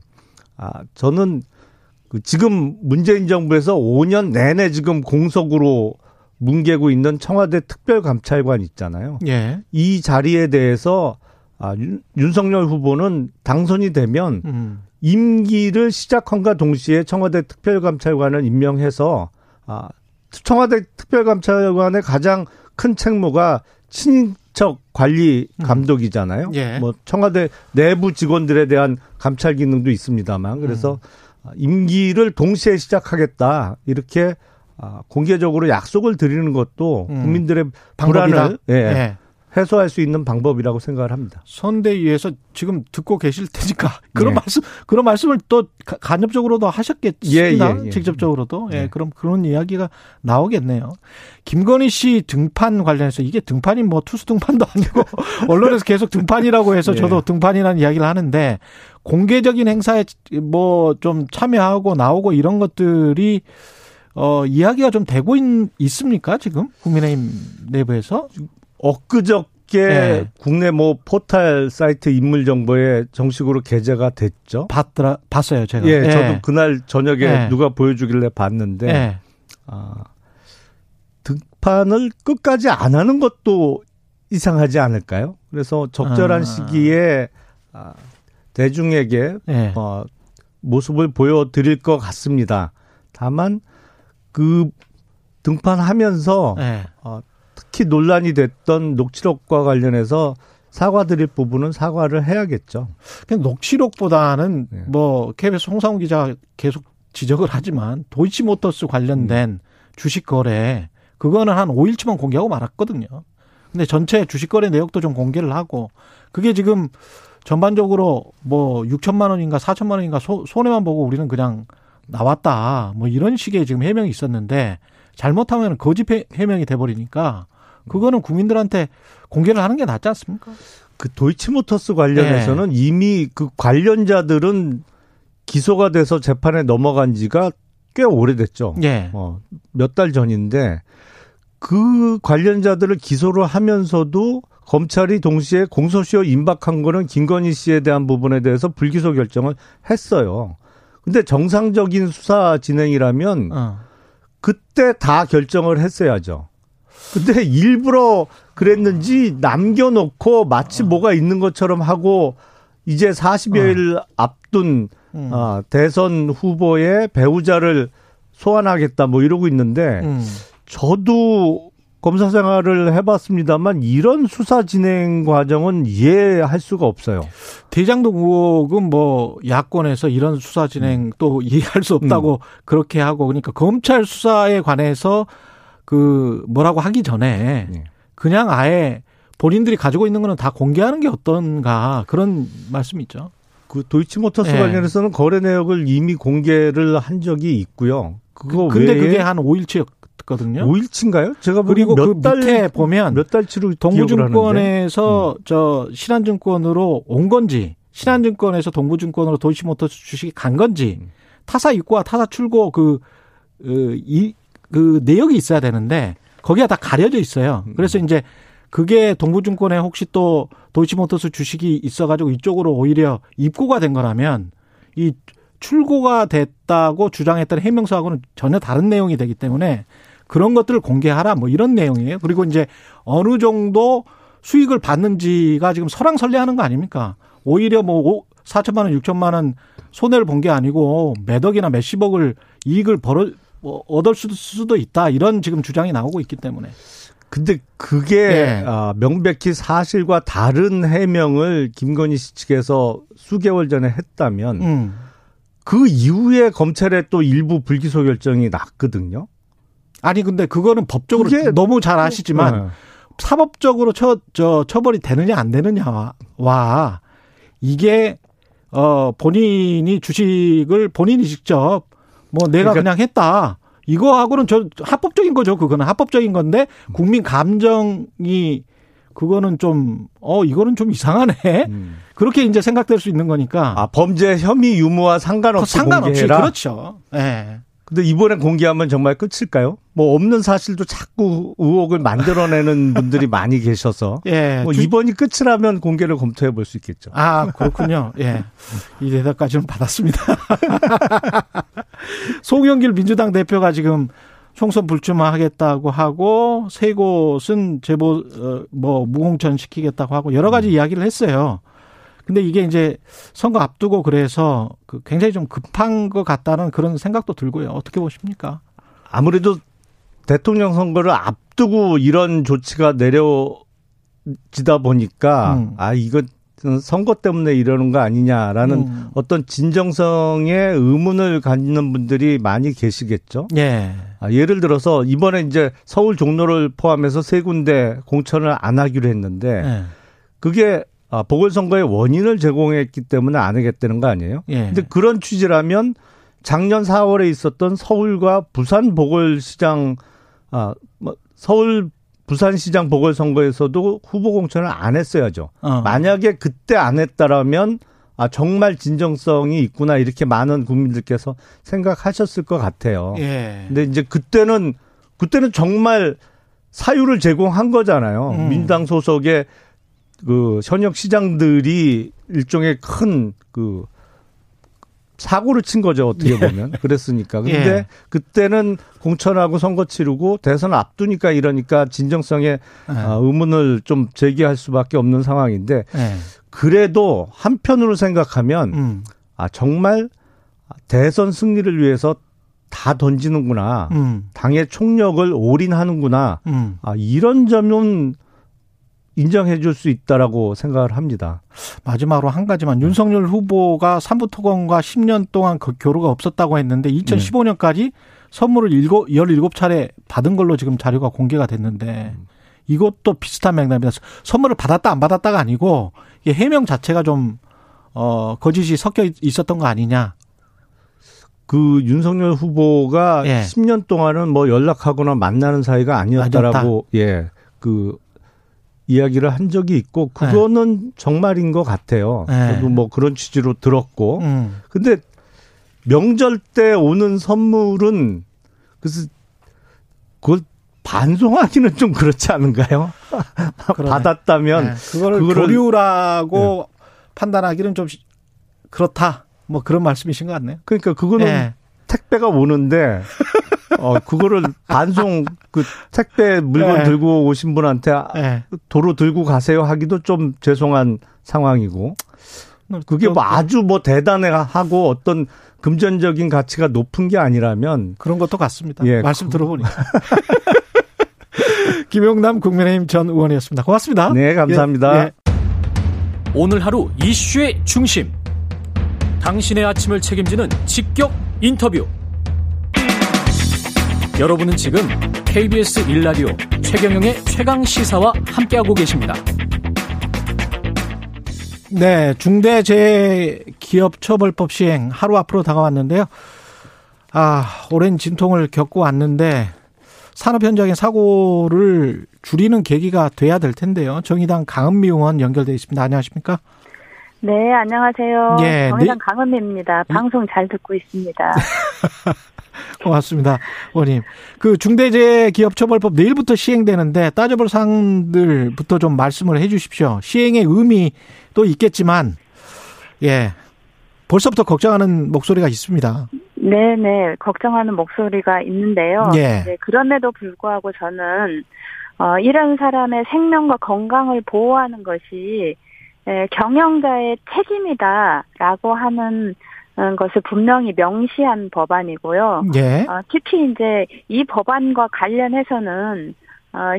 저는 지금 문재인 정부에서 5년 내내 지금 공석으로 뭉개고 있는 청와대 특별감찰관 있잖아요. 예. 이 자리에 대해서 윤석열 후보는 당선이 되면 임기를 시작함과 동시에 청와대 특별감찰관을 임명해서 청와대 특별감찰관의 가장 큰 책무가 친인척 관리 감독이잖아요. 예. 뭐 청와대 내부 직원들에 대한 감찰 기능도 있습니다만 그래서 임기를 동시에 시작하겠다 이렇게 공개적으로 약속을 드리는 것도 국민들의 불안을 해소할 수 있는 방법이라고 생각을 합니다. 선대위에서 지금 듣고 계실 테니까 그런 말씀을 또 간접적으로도 하셨겠습니다. 직접적으로도. 예, 그럼 그런 이야기가 나오겠네요. 김건희 씨 등판 관련해서 이게 등판이 뭐 투수 등판도 아니고 언론에서 계속 등판이라고 해서 저도 등판이라는 이야기를 하는데 공개적인 행사에 뭐 좀 참여하고 나오고 이런 것들이 이야기가 좀 되고 있습니까? 지금 국민의힘 내부에서? 엊그저께 국내 뭐 포털 사이트 인물 정보에 정식으로 게재가 됐죠. 봤어요, 제가. 예, 예. 저도 그날 저녁에 누가 보여주길래 봤는데 등판을 끝까지 안 하는 것도 이상하지 않을까요? 그래서 적절한 시기에 대중에게 모습을 보여드릴 것 같습니다. 다만 그 등판하면서 특히 논란이 됐던 녹취록과 관련해서 사과드릴 부분은 사과를 해야겠죠. 녹취록보다는 뭐 KBS 홍상훈 기자 계속 지적을 하지만 도이치모터스 관련된 주식 거래 그거는 한 5일치만 공개하고 말았거든요. 근데 전체 주식 거래 내역도 좀 공개를 하고 그게 지금 전반적으로 뭐 6천만 원인가 4천만 원인가 손해만 보고 우리는 그냥 나왔다 뭐 이런 식의 지금 해명이 있었는데 잘못하면 거짓 해명이 돼버리니까 그거는 국민들한테 공개를 하는 게 낫지 않습니까? 그 도이치모터스 관련해서는 이미 그 관련자들은 기소가 돼서 재판에 넘어간 지가 꽤 오래됐죠. 몇 달 전인데 그 관련자들을 기소를 하면서도 검찰이 동시에 공소시효 임박한 거는 김건희 씨에 대한 부분에 대해서 불기소 결정을 했어요. 근데 정상적인 수사 진행이라면 그때 다 결정을 했어야죠. 근데 일부러 그랬는지 남겨놓고 마치 뭐가 있는 것처럼 하고 이제 40여일 앞둔 대선 후보의 배우자를 소환하겠다 뭐 이러고 있는데 저도 검사 생활을 해봤습니다만 이런 수사 진행 과정은 이해할 수가 없어요. 대장동 의혹은 뭐 야권에서 이런 수사 진행 또 이해할 수 없다고 그렇게 하고 그러니까 검찰 수사에 관해서 그 뭐라고 하기 전에 그냥 아예 본인들이 가지고 있는 거는 다 공개하는 게 어떤가 그런 말씀이죠. 그 도이치모터스 관련해서는 거래 내역을 이미 공개를 한 적이 있고요. 근데 그게 한 5일치 5일치인가요? 제가 그리고 그 달, 밑에 보면 몇 달치로 동부증권에서 저 신한증권으로 온 건지 신한증권에서 동부증권으로 도이치모터스 주식이 간 건지 타사 입고와 타사 출고 그 내역이 있어야 되는데 거기가 다 가려져 있어요. 그래서 이제 그게 동부증권에 혹시 또 도이치모터스 주식이 있어가지고 이쪽으로 오히려 입고가 된 거라면 이 출고가 됐다고 주장했던 해명서하고는 전혀 다른 내용이 되기 때문에 그런 것들을 공개하라 뭐 이런 내용이에요. 그리고 이제 어느 정도 수익을 받는지가 지금 설왕설래하는 거 아닙니까? 오히려 뭐 4천만 원, 6천만 원 손해를 본 게 아니고 몇 억이나 몇십억을 이익을 얻을 수도 있다 이런 지금 주장이 나오고 있기 때문에. 근데 그게 명백히 사실과 다른 해명을 김건희 씨 측에서 수개월 전에 했다면 그 이후에 검찰에 또 일부 불기소 결정이 났거든요. 아니 근데 그거는 법적으로 너무 잘 아시지만 사법적으로 처벌이 되느냐 안 되느냐와 이게 본인이 주식을 본인이 직접 뭐 내가 그냥 했다. 이거하고는 합법적인 거죠. 그거는 합법적인 건데 국민 감정이 그거는 좀 이거는 좀 이상하네. 그렇게 이제 생각될 수 있는 거니까. 범죄 혐의 유무와 상관없이 공개해라. 그렇죠. 예. 근데 이번에 공개하면 정말 끝일까요? 뭐 없는 사실도 자꾸 의혹을 만들어내는 분들이 많이 계셔서 뭐 이번이 끝이라면 공개를 검토해 볼 수 있겠죠. 그렇군요. 이 대답까지는 받았습니다. 송영길 민주당 대표가 지금 총선 불출마하겠다고 하고 세 곳은 제보 무공천 시키겠다고 하고 여러 가지 이야기를 했어요. 근데 이게 이제 선거 앞두고 그래서 굉장히 좀 급한 것 같다는 그런 생각도 들고요. 어떻게 보십니까? 아무래도 대통령 선거를 앞두고 이런 조치가 내려지다 보니까 아 이건 선거 때문에 이러는 거 아니냐라는 어떤 진정성의 의문을 갖는 분들이 많이 계시겠죠. 예. 아, 예를 들어서 이번에 이제 서울 종로를 포함해서 세 군데 공천을 안 하기로 했는데 예. 그게 보궐선거의 원인을 제공했기 때문에 안 하겠다는 거 아니에요? 그런데 예. 그런 취지라면 작년 4월에 있었던 서울과 부산 보궐시장, 서울 부산시장 보궐선거에서도 후보 공천을 안 했어야죠. 만약에 그때 안 했다라면 정말 진정성이 있구나 이렇게 많은 국민들께서 생각하셨을 것 같아요. 예. 근데 이제 그때는 정말 사유를 제공한 거잖아요. 민주당 소속의 그 현역 시장들이 일종의 큰 그 사고를 친 거죠, 어떻게 보면. 예. 그랬으니까. 그런데 예. 그때는 공천하고 선거 치르고 대선 앞두니까 이러니까 진정성에 예. 의문을 좀 제기할 수밖에 없는 상황인데 예. 그래도 한편으로 생각하면 정말 대선 승리를 위해서 다 던지는구나. 당의 총력을 올인하는구나. 이런 점은 인정해 줄 수 있다라고 생각을 합니다. 마지막으로 한 가지만 윤석열 후보가 삼부토건과 10년 동안 교류가 없었다고 했는데 2015년까지 선물을 17차례 받은 걸로 지금 자료가 공개가 됐는데 이것도 비슷한 맥락입니다. 선물을 받았다 안 받았다가 아니고 이게 해명 자체가 좀 거짓이 섞여 있었던 거 아니냐. 그 윤석열 후보가 예. 10년 동안은 뭐 연락하거나 만나는 사이가 아니었다라고 예. 그 이야기를 한 적이 있고 그거는 네. 정말인 것 같아요. 네. 저도 뭐 그런 취지로 들었고. 근데 명절 때 오는 선물은 그래서 그걸 반송하기는 좀 그렇지 않은가요? 받았다면 네. 그거를 교류라고 네. 판단하기는 좀 그렇다. 뭐 그런 말씀이신 것 같네요. 그러니까 그거는 네. 택배가 오는데. 그거를 반송, 택배 물건 네. 들고 오신 분한테 네. 도로 들고 가세요 하기도 좀 죄송한 상황이고. 그게 뭐 아주 뭐 대단하고 어떤 금전적인 가치가 높은 게 아니라면. 그런 것도 같습니다. 예. 말씀 들어보니까. 김용남 국민의힘 전 의원이었습니다. 고맙습니다. 네, 감사합니다. 예, 예. 오늘 하루 이슈의 중심. 당신의 아침을 책임지는 직격 인터뷰. 여러분은 지금 KBS 1라디오 최경영의 최강시사와 함께하고 계십니다. 네, 중대재해기업처벌법 시행 하루 앞으로 다가왔는데요. 오랜 진통을 겪고 왔는데 산업 현장의 사고를 줄이는 계기가 돼야 될 텐데요. 정의당 강은미 의원 연결돼 있습니다. 안녕하십니까? 네, 안녕하세요. 예, 정의당 네. 강은미입니다. 방송 잘 듣고 있습니다. 고맙습니다, 의원님. 그 중대재해기업처벌법 내일부터 시행되는데 따져볼 사항들부터 좀 말씀을 해 주십시오. 시행의 의미도 있겠지만, 예. 벌써부터 걱정하는 목소리가 있습니다. 네네. 걱정하는 목소리가 있는데요. 예. 네, 그럼에도 불구하고 저는, 이런 사람의 생명과 건강을 보호하는 것이, 경영자의 책임이다라고 하는 것을 분명히 명시한 법안이고요. 예. 특히 이제 이 법안과 관련해서는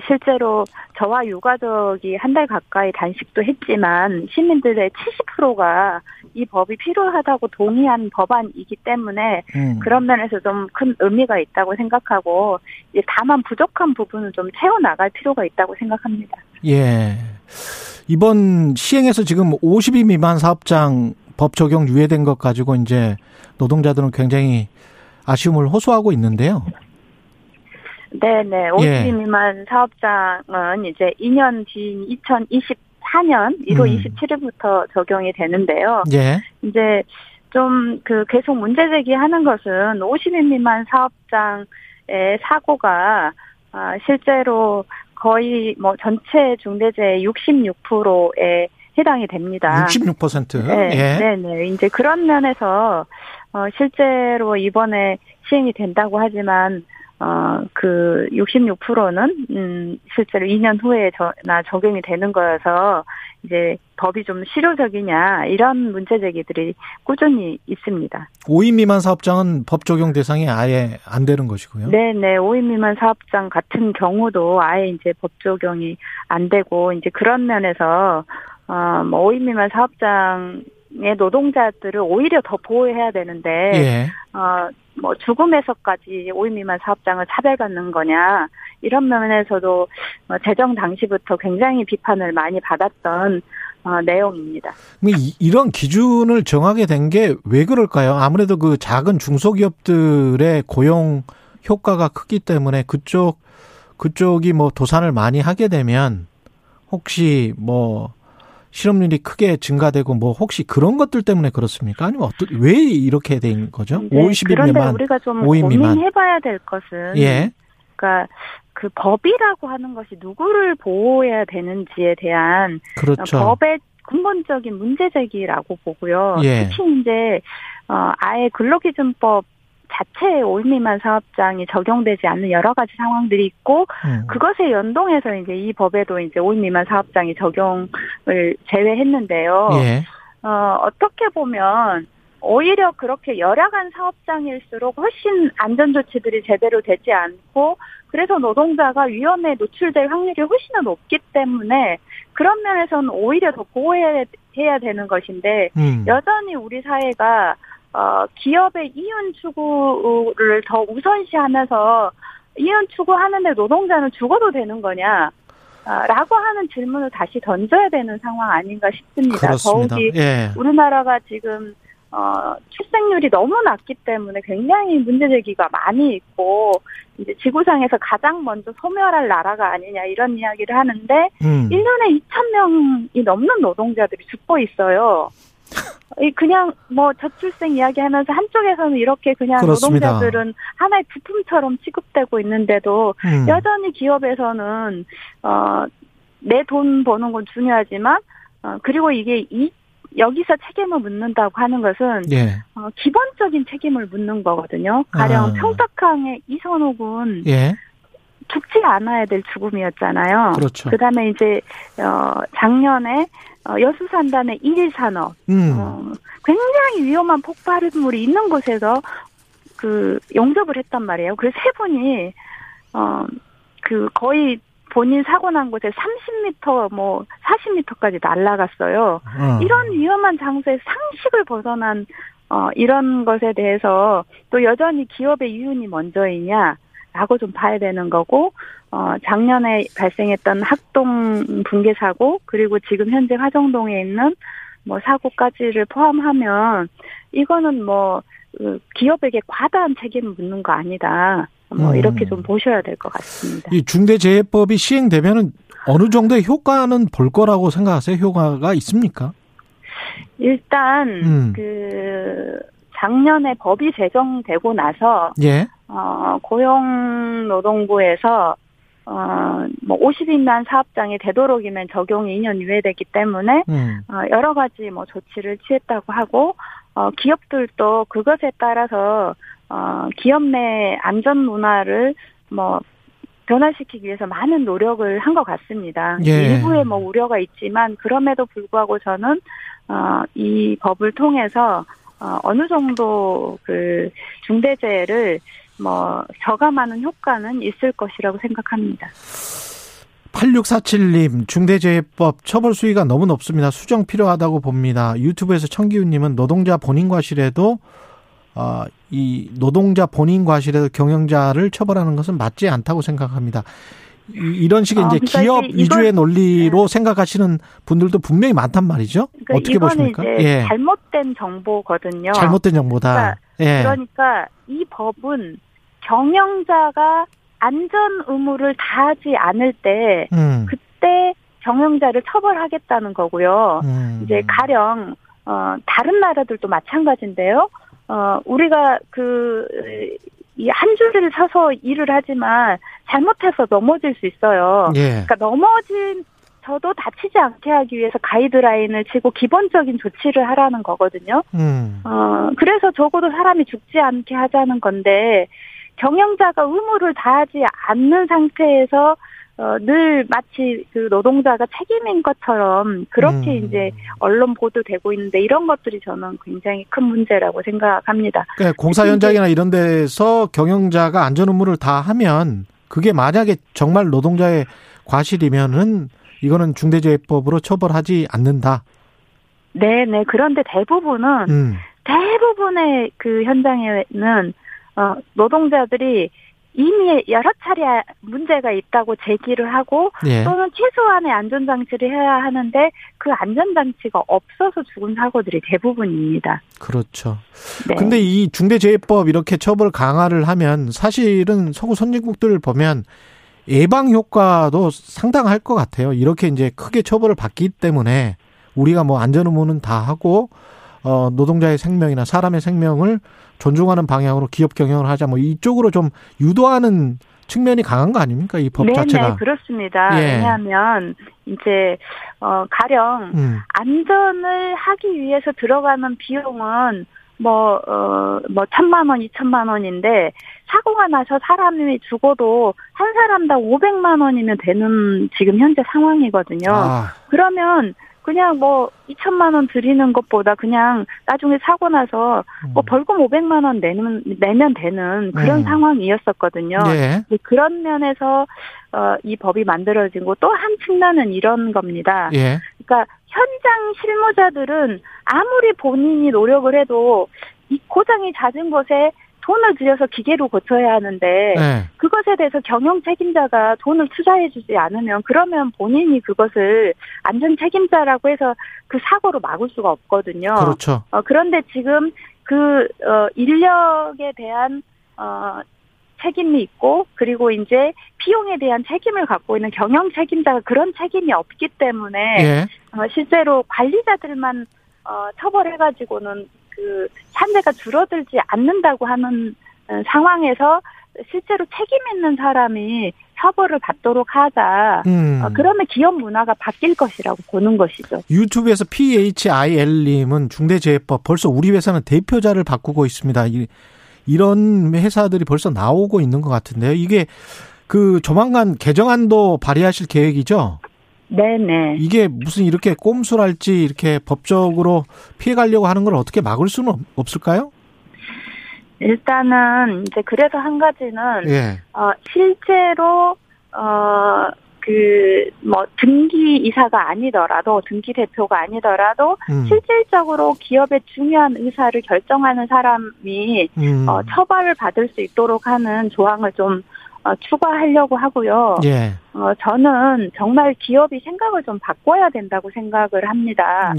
실제로 저와 유가족이 한 달 가까이 단식도 했지만 시민들의 70%가 이 법이 필요하다고 동의한 법안이기 때문에 그런 면에서 좀 큰 의미가 있다고 생각하고 이제 다만 부족한 부분을 좀 채워나갈 필요가 있다고 생각합니다. 예. 이번 시행에서 지금 50인 미만 사업장 법 적용 유예된 것 가지고 이제 노동자들은 굉장히 아쉬움을 호소하고 있는데요. 네네. 50인 미만 사업장은 이제 2년 뒤인 2024년 1월 27일부터 적용이 되는데요. 예. 이제 좀 계속 문제 제기하는 것은 50인 미만 사업장의 사고가 실제로 거의 뭐 전체 중대재해 66%의 해당이 됩니다. 66%? 네, 예. 네네. 이제 그런 면에서 실제로 이번에 시행이 된다고 하지만 그 66%는 실제로 2년 후에나 적용이 되는 거여서 이제 법이 좀 실효적이냐 이런 문제 제기들이 꾸준히 있습니다. 5인 미만 사업장은 법 적용 대상이 아예 안 되는 것이고요. 네, 5인 미만 사업장 같은 경우도 아예 이제 법 적용이 안 되고 이제 그런 면에서 5인 미만 사업장의 노동자들을 오히려 더 보호해야 되는데. 예. 뭐 죽음에서까지 5인 미만 사업장을 차별받는 거냐 이런 면에서도 제정 당시부터 굉장히 비판을 많이 받았던 내용입니다. 이런 기준을 정하게 된 게 왜 그럴까요? 아무래도 그 작은 중소기업들의 고용 효과가 크기 때문에 그쪽이 뭐 도산을 많이 하게 되면 혹시 뭐 실업률이 크게 증가되고 뭐 혹시 그런 것들 때문에 그렇습니까? 아니면 왜 이렇게 된 거죠? 네, 50인 그런데 미만, 우리가 좀 고민해봐야 될 것은 예. 그러니까 그 법이라고 하는 것이 누구를 보호해야 되는지에 대한 그렇죠. 법의 근본적인 문제 제기라고 보고요. 예. 특히 이제 아예 근로기준법 자체에 5인 미만 사업장이 적용되지 않는 여러 가지 상황들이 있고 그것에 연동해서 이제 이 법에도 이제 5인 미만 사업장이 적용을 제외했는데요. 예. 어떻게 보면 오히려 그렇게 열악한 사업장일수록 훨씬 안전 조치들이 제대로 되지 않고 그래서 노동자가 위험에 노출될 확률이 훨씬 더 높기 때문에 그런 면에서는 오히려 더 보호해야 되는 것인데 여전히 우리 사회가 기업의 이윤 추구를 더 우선시하면서 이윤 추구하는데 노동자는 죽어도 되는 거냐? 라고 하는 질문을 다시 던져야 되는 상황 아닌가 싶습니다. 그렇습니다. 더욱이 예. 우리나라가 지금 출생률이 너무 낮기 때문에 굉장히 문제 제기가 많이 있고 이제 지구상에서 가장 먼저 소멸할 나라가 아니냐 이런 이야기를 하는데 1년에 2,000명이 넘는 노동자들이 죽고 있어요. 그냥 뭐 저출생 이야기하면서 한쪽에서는 이렇게 그냥 그렇습니다. 노동자들은 하나의 부품처럼 취급되고 있는데도 여전히 기업에서는 내 돈 버는 건 중요하지만 그리고 이게 여기서 책임을 묻는다고 하는 것은 예. 기본적인 책임을 묻는 거거든요. 가령 평택항의 이선호 군 예. 죽지 않아야 될 죽음이었잖아요. 그렇죠. 그다음에 이제 작년에 여수산단의 1일 산업 굉장히 위험한 폭발물이 있는 곳에서 그 용접을 했단 말이에요. 그래서 세 분이 그 거의 본인 사고 난 곳에 30m 뭐 40m까지 날아갔어요. 이런 위험한 장소에 상식을 벗어난 이런 것에 대해서 또 여전히 기업의 이윤이 먼저이냐? 라고 좀 봐야 되는 거고 작년에 발생했던 학동 붕괴 사고 그리고 지금 현재 화정동에 있는 뭐 사고까지를 포함하면 이거는 뭐 기업에게 과다한 책임을 묻는 거 아니다. 뭐 이렇게 좀 보셔야 될 것 같습니다. 이 중대재해법이 시행되면은 어느 정도의 효과는 볼 거라고 생각하세요? 효과가 있습니까? 일단 작년에 법이 제정되고 나서 예. 고용노동부에서 뭐 50인 만 사업장이 되도록이면 적용이 2년 유예되기 때문에 여러 가지 뭐 조치를 취했다고 하고 기업들도 그것에 따라서 기업 내 안전 문화를 뭐 변화시키기 위해서 많은 노력을 한 것 같습니다. 예. 일부의 뭐 우려가 있지만 그럼에도 불구하고 저는 이 법을 통해서 어느 정도 그 중대재해를 뭐 저감하는 효과는 있을 것이라고 생각합니다. 8647님 중대재해법 처벌 수위가 너무 높습니다. 수정 필요하다고 봅니다. 유튜브에서 청기훈님은 노동자 본인 과실에도 이 노동자 본인 과실에도 경영자를 처벌하는 것은 맞지 않다고 생각합니다. 이런 식의 이제 그러니까 기업 위주의 논리로 생각하시는 분들도 분명히 많단 말이죠. 그러니까 어떻게 보십니까? 예. 잘못된 정보거든요. 잘못된 정보다. 그러니까, 예. 그러니까 이 법은 경영자가 안전 의무를 다하지 않을 때 그때 경영자를 처벌하겠다는 거고요. 이제 가령 다른 나라들도 마찬가지인데요. 우리가 이 한 줄을 서서 일을 하지만 잘못해서 넘어질 수 있어요. 예. 그러니까 저도 다치지 않게 하기 위해서 가이드라인을 치고 기본적인 조치를 하라는 거거든요. 그래서 적어도 사람이 죽지 않게 하자는 건데 경영자가 의무를 다하지 않는 상태에서 늘 마치 그 노동자가 책임인 것처럼 그렇게 이제 언론 보도되고 있는데 이런 것들이 저는 굉장히 큰 문제라고 생각합니다. 그러니까 공사 현장이나 이런 데서 경영자가 안전 의무를 다 하면 그게 만약에 정말 노동자의 과실이면은 이거는 중대재해법으로 처벌하지 않는다. 네. 그런데 대부분의 그 현장에는 노동자들이 이미 여러 차례 문제가 있다고 제기를 하고 또는 최소한의 안전장치를 해야 하는데 그 안전장치가 없어서 죽은 사고들이 대부분입니다. 그렇죠. 그런데 이 중대재해법 이렇게 처벌 강화를 하면 사실은 서구 선진국들 보면 예방 효과도 상당할 것 같아요. 이렇게 이제 크게 처벌을 받기 때문에 우리가 뭐 안전 의무는 다 하고 노동자의 생명이나 사람의 생명을 존중하는 방향으로 기업 경영을 하자 뭐 이쪽으로 좀 유도하는 측면이 강한 거 아닙니까? 이 법 자체가. 네, 그렇습니다. 왜냐하면 이제 가령 안전을 하기 위해서 들어가는 비용은 뭐 1,000만 원, 2,000만 원인데 사고가 나서 사람이 죽어도 한 사람당 500만 원이면 되는 지금 현재 상황이거든요. 그러면 그냥 2,000만 원 드리는 것보다 그냥 나중에 사고 나서 벌금 500만 원 내면 되는 그런 상황이었었거든요. 그런 면에서 이 법이 만들어지고 또 한 측면은 이런 겁니다. 그러니까 현장 실무자들은 아무리 본인이 노력을 해도 이 고장이 잦은 곳에 돈을 들여서 기계로 고쳐야 하는데 그것에 대해서 경영 책임자가 돈을 투자해 주지 않으면 그러면 본인이 그것을 안전 책임자라고 해서 그 사고로 막을 수가 없거든요. 그렇죠. 그런데 지금 그 인력에 대한 책임이 있고 그리고 이제 비용에 대한 책임을 갖고 있는 경영 책임자가 그런 책임이 없기 때문에 실제로 관리자들만 처벌해가지고는 그 산재가 줄어들지 않는다고 하는 상황에서 실제로 책임 있는 사람이 처벌을 받도록 하자. 그러면 기업 문화가 바뀔 것이라고 보는 것이죠. 유튜브에서 PHIL님은 중대재해법 벌써 우리 회사는 대표자를 바꾸고 있습니다. 이런 회사들이 벌써 나오고 있는 것 같은데요. 이게 그 조만간 개정안도 발의하실 계획이죠? 네네. 이게 무슨 이렇게 꼼수랄지 이렇게 법적으로 피해가려고 하는 걸 어떻게 막을 수는 없을까요? 일단은 이제 그래서 한 가지는 실제로 등기 이사가 아니더라도, 등기 대표가 아니더라도, 실질적으로 기업의 중요한 의사를 결정하는 사람이, 처벌을 받을 수 있도록 하는 조항을 좀, 추가하려고 하고요. 저는 정말 기업이 생각을 좀 바꿔야 된다고 생각을 합니다.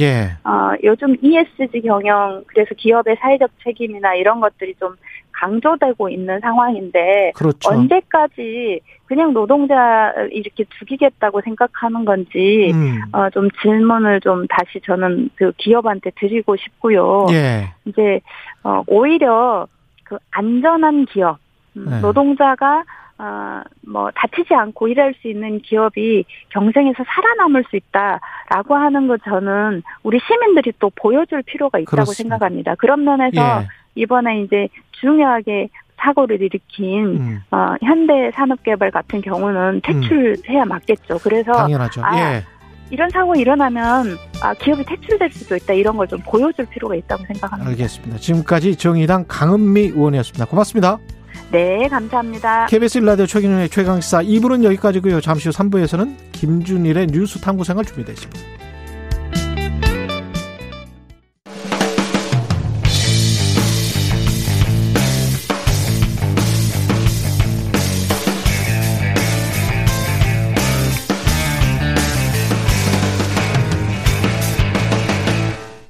요즘 ESG 경영, 그래서 기업의 사회적 책임이나 이런 것들이 좀 강조되고 있는 상황인데 언제까지 그냥 노동자 이렇게 죽이겠다고 생각하는 건지 좀 질문을 좀 다시 저는 그 기업한테 드리고 싶고요. 이제 오히려 그 안전한 기업, 노동자가 다치지 않고 일할 수 있는 기업이 경쟁에서 살아남을 수 있다라고 하는 거 저는 우리 시민들이 또 보여줄 필요가 있다고 생각합니다. 그런 면에서 이번에 이제 중요하게 사고를 일으킨 현대산업개발 같은 경우는 퇴출해야 맞겠죠. 그래서 당연하죠. 이런 사고 일어나면 기업이 퇴출될 수도 있다. 이런 걸 좀 보여줄 필요가 있다고 생각합니다. 알겠습니다. 지금까지 정의당 강은미 의원이었습니다. 고맙습니다. 네, 감사합니다. KBS 1라디오 최경영의 최강시사 2부는 여기까지고요. 잠시 후 3부에서는 김준일의 뉴스 탐구생활 준비되어 있습니다.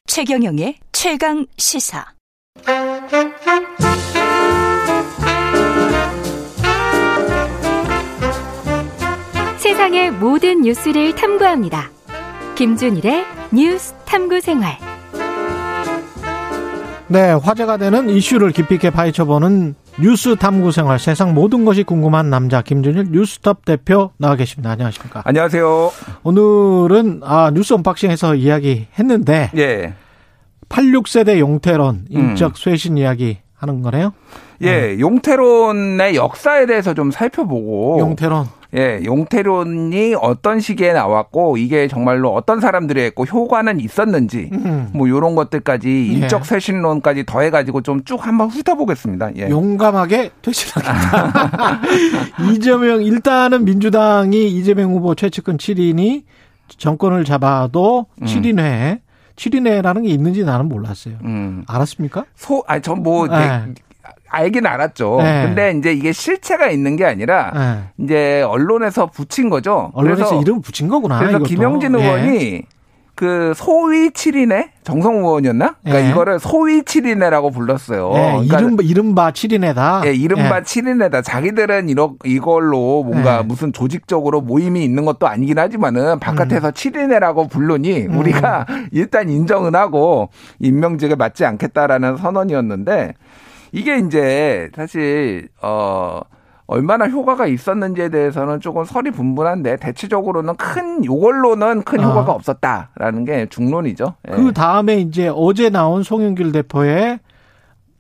최경영의 최강시사. 세상의 모든 뉴스를 탐구합니다. 김준일의 뉴스 탐구생활. 네, 화제가 되는 이슈를 깊이 있게 파헤쳐보는 뉴스 탐구생활. 세상 모든 것이 궁금한 남자 김준일 뉴스톱 대표 나와 계십니다. 안녕하십니까? 안녕하세요. 오늘은 뉴스 언박싱에서 이야기했는데 86세대 용태론 인적 쇄신 이야기 하는 거네요? 예, 용태론의 역사에 대해서 좀 살펴보고. 용태론. 예, 용태론이 어떤 시기에 나왔고 이게 정말로 어떤 사람들이 했고 효과는 있었는지 뭐 이런 것들까지 인적 쇄신론까지 더해가지고 좀 쭉 한번 훑어보겠습니다. 예. 용감하게 퇴신하겠다. 이재명 일단은 민주당이 이재명 후보 최측근 7인이 정권을 잡아도 7인회. 7인회라는 게 있는지 나는 몰랐어요. 알았습니까? 알긴 알았죠. 네. 근데 이제 이게 실체가 있는 게 아니라 네. 이제 언론에서 붙인 거죠. 언론에서 이름 붙인 거구나. 그래서 이것도. 김영진 의원이 그 소위 7인회 정성 의원이었나? 그러니까 이거를 소위 7인회라고 불렀어요. 네. 그러니까 이른바 7인회다. 예, 이른바 7인회다. 자기들은 이걸로 뭔가 무슨 조직적으로 모임이 있는 것도 아니긴 하지만은 바깥에서 7인회라고 부르니 우리가 일단 인정은 하고 임명직에 맞지 않겠다라는 선언이었는데 이게 이제 사실 얼마나 효과가 있었는지에 대해서는 조금 서리분분한데 대체적으로는 요걸로는 큰 효과가 없었다라는 게 중론이죠. 예. 그 다음에 이제 어제 나온 송영길 대표의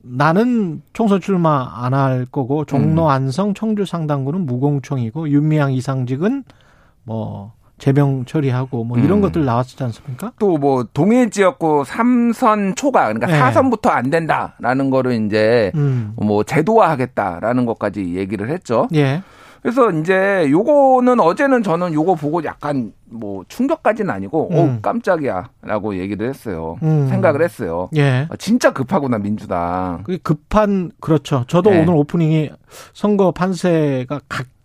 나는 총선 출마 안 할 거고 종로 안성 청주 상당구는 무공청이고 윤미향 이상직은 뭐 제명 처리하고 뭐 이런 것들 나왔지 않습니까? 또 뭐 동일 지역구 3선 초과 그러니까 4선부터 안 된다라는 거를 이제 뭐 제도화하겠다라는 것까지 얘기를 했죠. 예. 그래서 이제 요거는 어제는 저는 요거 보고 약간 뭐 충격까지는 아니고 깜짝이야라고 얘기를 했어요. 생각을 했어요. 예. 진짜 급하구나 민주당. 그게 급한 그렇죠. 저도 오늘 오프닝이 선거 판세가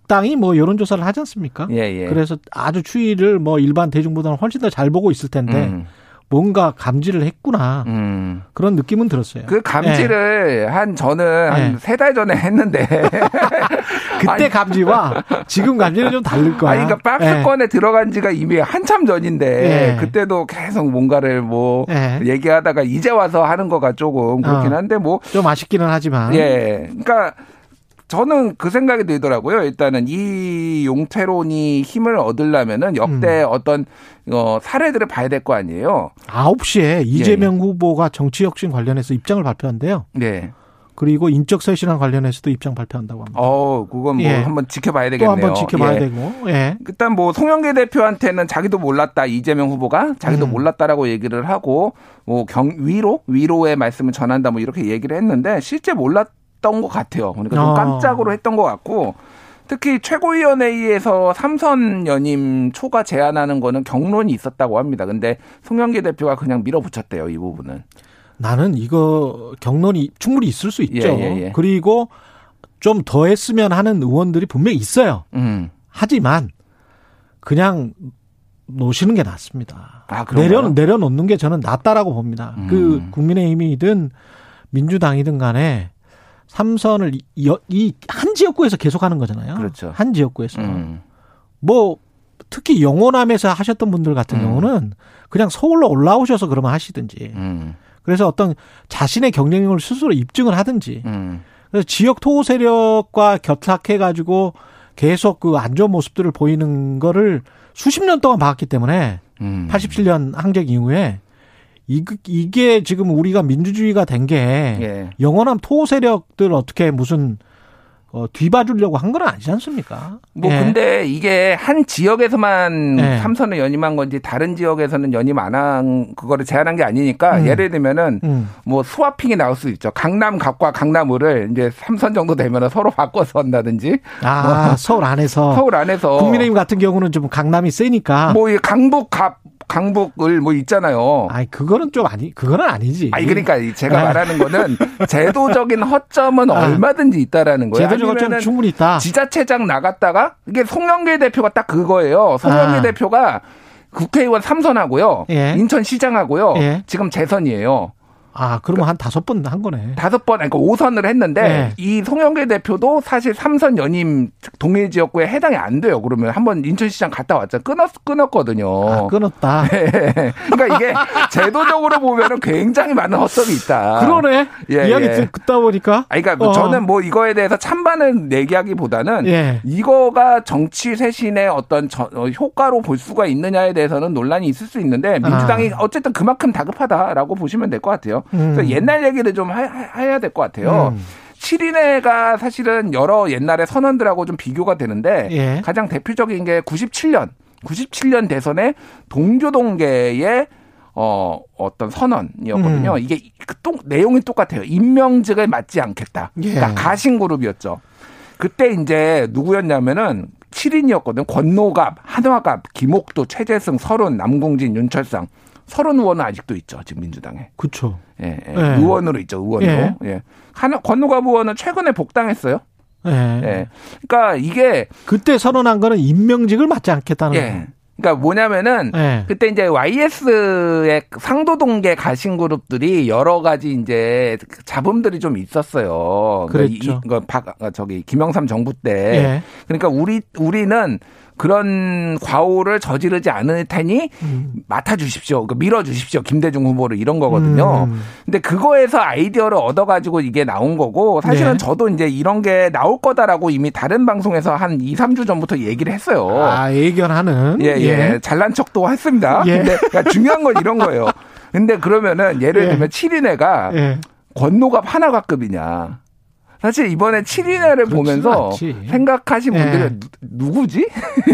당이 뭐 여론조사를 하지 않습니까? 예, 예. 그래서 아주 추이를 뭐 일반 대중보다는 훨씬 더 잘 보고 있을 텐데 뭔가 감지를 했구나 그런 느낌은 들었어요. 그 감지를 저는 한 3달 전에 했는데 그때 감지와 지금 감지는 좀 다를 거야. 아니, 그러니까 박스권에 들어간 지가 이미 한참 전인데 그때도 계속 뭔가를 뭐 얘기하다가 이제 와서 하는 거가 조금 그렇긴 한데 뭐 좀 아쉽기는 하지만 그러니까. 저는 그 생각이 들더라고요. 일단은 이 용태론이 힘을 얻으려면은 역대 어떤 사례들을 봐야 될 거 아니에요. 9시에 이재명 후보가 정치혁신 관련해서 입장을 발표한대요. 네. 그리고 인적 쇄신과 관련해서도 입장 발표한다고 합니다. 그건 뭐 한번 지켜봐야 되겠네요. 또 한번 지켜봐야 되고. 예. 일단 뭐 송영길 대표한테는 자기도 몰랐다. 이재명 후보가 자기도 몰랐다라고 얘기를 하고 뭐 위로의 말씀을 전한다 뭐 이렇게 얘기를 했는데 실제 몰랐던 것 같아요. 그러니까 좀 깜짝으로 했던 것 같고 특히 최고위원회의에서 3선 연임 초과 제안하는 거는 경론이 있었다고 합니다. 근데 송영길 대표가 그냥 밀어붙였대요. 이 부분은. 나는 이거 경론이 충분히 있을 수 있죠. 그리고 좀 더 했으면 하는 의원들이 분명히 있어요. 하지만 그냥 놓으시는 게 낫습니다. 내려놓는 게 저는 낫다라고 봅니다. 그 국민의힘이든 민주당이든 간에 3선을 이 한 지역구에서 계속하는 거잖아요. 그렇죠. 한 지역구에서. 뭐 특히 영호남에서 하셨던 분들 같은 경우는 그냥 서울로 올라오셔서 그러면 하시든지. 그래서 어떤 자신의 경쟁력을 스스로 입증을 하든지. 그래서 지역 토호 세력과 결탁해가지고 계속 그 안 좋은 모습들을 보이는 거를 수십 년 동안 봤기 때문에 87년 항쟁 이후에 이게 지금 우리가 민주주의가 된 게 영원한 토호 세력들 어떻게 무슨 뒤봐주려고 한 건 아니지 않습니까? 뭐 근데 이게 한 지역에서만 3선을 연임한 건지 다른 지역에서는 연임 안 한 그거를 제한한 게 아니니까 예를 들면은 뭐 스와핑이 나올 수 있죠. 강남 갑과 강남을을 이제 3선 정도 되면은 서로 바꿔서 한다든지. 서울 안에서 국민의힘 같은 경우는 좀 강남이 세니까. 뭐 이 강북 갑. 강북을 뭐 있잖아요. 아니 그거는 좀 그거는 아니지. 아니 그러니까 제가 말하는 거는 제도적인 허점은 얼마든지 있다라는 거예요. 제도적인 허점 충분히 있다. 지자체장 나갔다가 이게 송영길 대표가 딱 그거예요. 송영길 대표가 국회의원 3선하고요, 인천시장하고요, 지금 재선이에요. 그러면 한 5번 한 거네. 5번, 그러니까 5선을 했는데, 이 송영길 대표도 사실 3선 연임 동일 지역구에 해당이 안 돼요. 그러면 한번 인천시장 갔다 왔잖아. 끊었거든요. 끊었다. 그러니까 이게 제도적으로 보면은 굉장히 많은 허점이 있다. 그러네. 이야기 듣다 보니까. 그러니까 저는 뭐 이거에 대해서 찬반을 얘기하기보다는, 이거가 정치 쇄신의 어떤 효과로 볼 수가 있느냐에 대해서는 논란이 있을 수 있는데, 민주당이 어쨌든 그만큼 다급하다라고 보시면 될 것 같아요. 그래서 옛날 얘기를 좀 해야 될 것 같아요. 7인회가 사실은 여러 옛날의 선언들하고 좀 비교가 되는데 예. 가장 대표적인 게 97년 대선에 동교동계의 어떤 선언이었거든요. 이게 내용이 똑같아요. 임명직을 맡지 않겠다. 예. 그러니까 가신그룹이었죠. 그때 이제 누구였냐면은 7인이었거든요. 권노갑, 한화갑, 김옥도, 최재승, 서른, 남궁진, 윤철상. 서른 의원은 아직도 있죠. 지금 민주당에. 그렇죠. 예, 예. 예. 의원으로 있죠. 의원으로. 예. 예. 권노갑 의원은 최근에 복당했어요. 예. 예. 그러니까 이게. 그때 선언한 거는 임명직을 맡지 않겠다는 거예요. 예. 그러니까 뭐냐면은 네. 그때 이제 YS의 상도동계 가신 그룹들이 여러 가지 이제 잡음들이 좀 있었어요. 그랬죠. 저기 김영삼 정부 때. 네. 그러니까 우리는 그런 과오를 저지르지 않을 테니 맡아주십시오. 그러니까 밀어주십시오. 김대중 후보를 이런 거거든요. 근데 그거에서 아이디어를 얻어가지고 이게 나온 거고 사실은 네. 저도 이제 이런 게 나올 거다라고 이미 다른 방송에서 한 2, 3주 전부터 얘기를 했어요. 아, 예견하는. 예, 예. 예. 잘난 척도 했습니다. 예. 근데 그러니까 중요한 건 이런 거예요. 근데 그러면은 예를 들면 예. 7인회가 예. 권노갑 하나가급이냐. 사실 이번에 7인회를 보면서 않지. 생각하신 분들은 예. 누구지?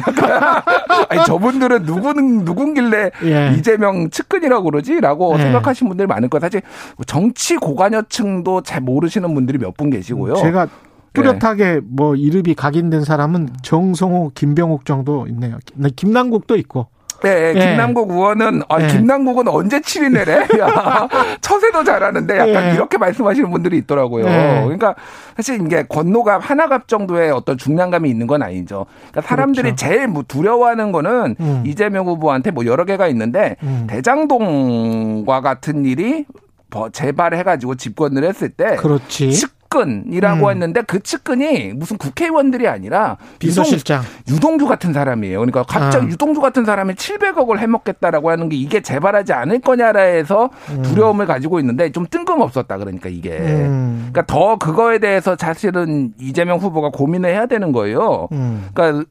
약간 아니, 저분들은 누군길래 예. 이재명 측근이라고 그러지? 라고 예. 생각하신 분들이 많을 거예요. 사실 정치 고관여층도 잘 모르시는 분들이 몇 분 계시고요. 제가 뚜렷하게 예. 뭐 이름이 각인된 사람은 정성호, 김병욱 정도 있네요. 김남국도 있고. 네, 예. 김남국 의원은 아, 예. 김남국은 언제 7인회래? 야, 처세도 잘하는데 약간 예. 이렇게 말씀하시는 분들이 있더라고요. 예. 그러니까 사실 이게 권노갑, 하나갑 정도의 어떤 중량감이 있는 건 아니죠. 그러니까 사람들이 그렇죠. 제일 뭐 두려워하는 거는 이재명 후보한테 뭐 여러 개가 있는데 대장동과 같은 일이 재발해가지고 집권을 했을 때 그렇지. 측근이라고 했는데 그 측근이 무슨 국회의원들이 아니라 비서실장 유동주 같은 사람이에요. 그러니까 갑자기 유동주 같은 사람이 700억을 해먹겠다라고 하는 게 이게 재발하지 않을 거냐라 해서 두려움을 가지고 있는데 좀 뜬금없었다. 그러니까 이게 그러니까 더 그거에 대해서 사실은 이재명 후보가 고민을 해야 되는 거예요. 그러니까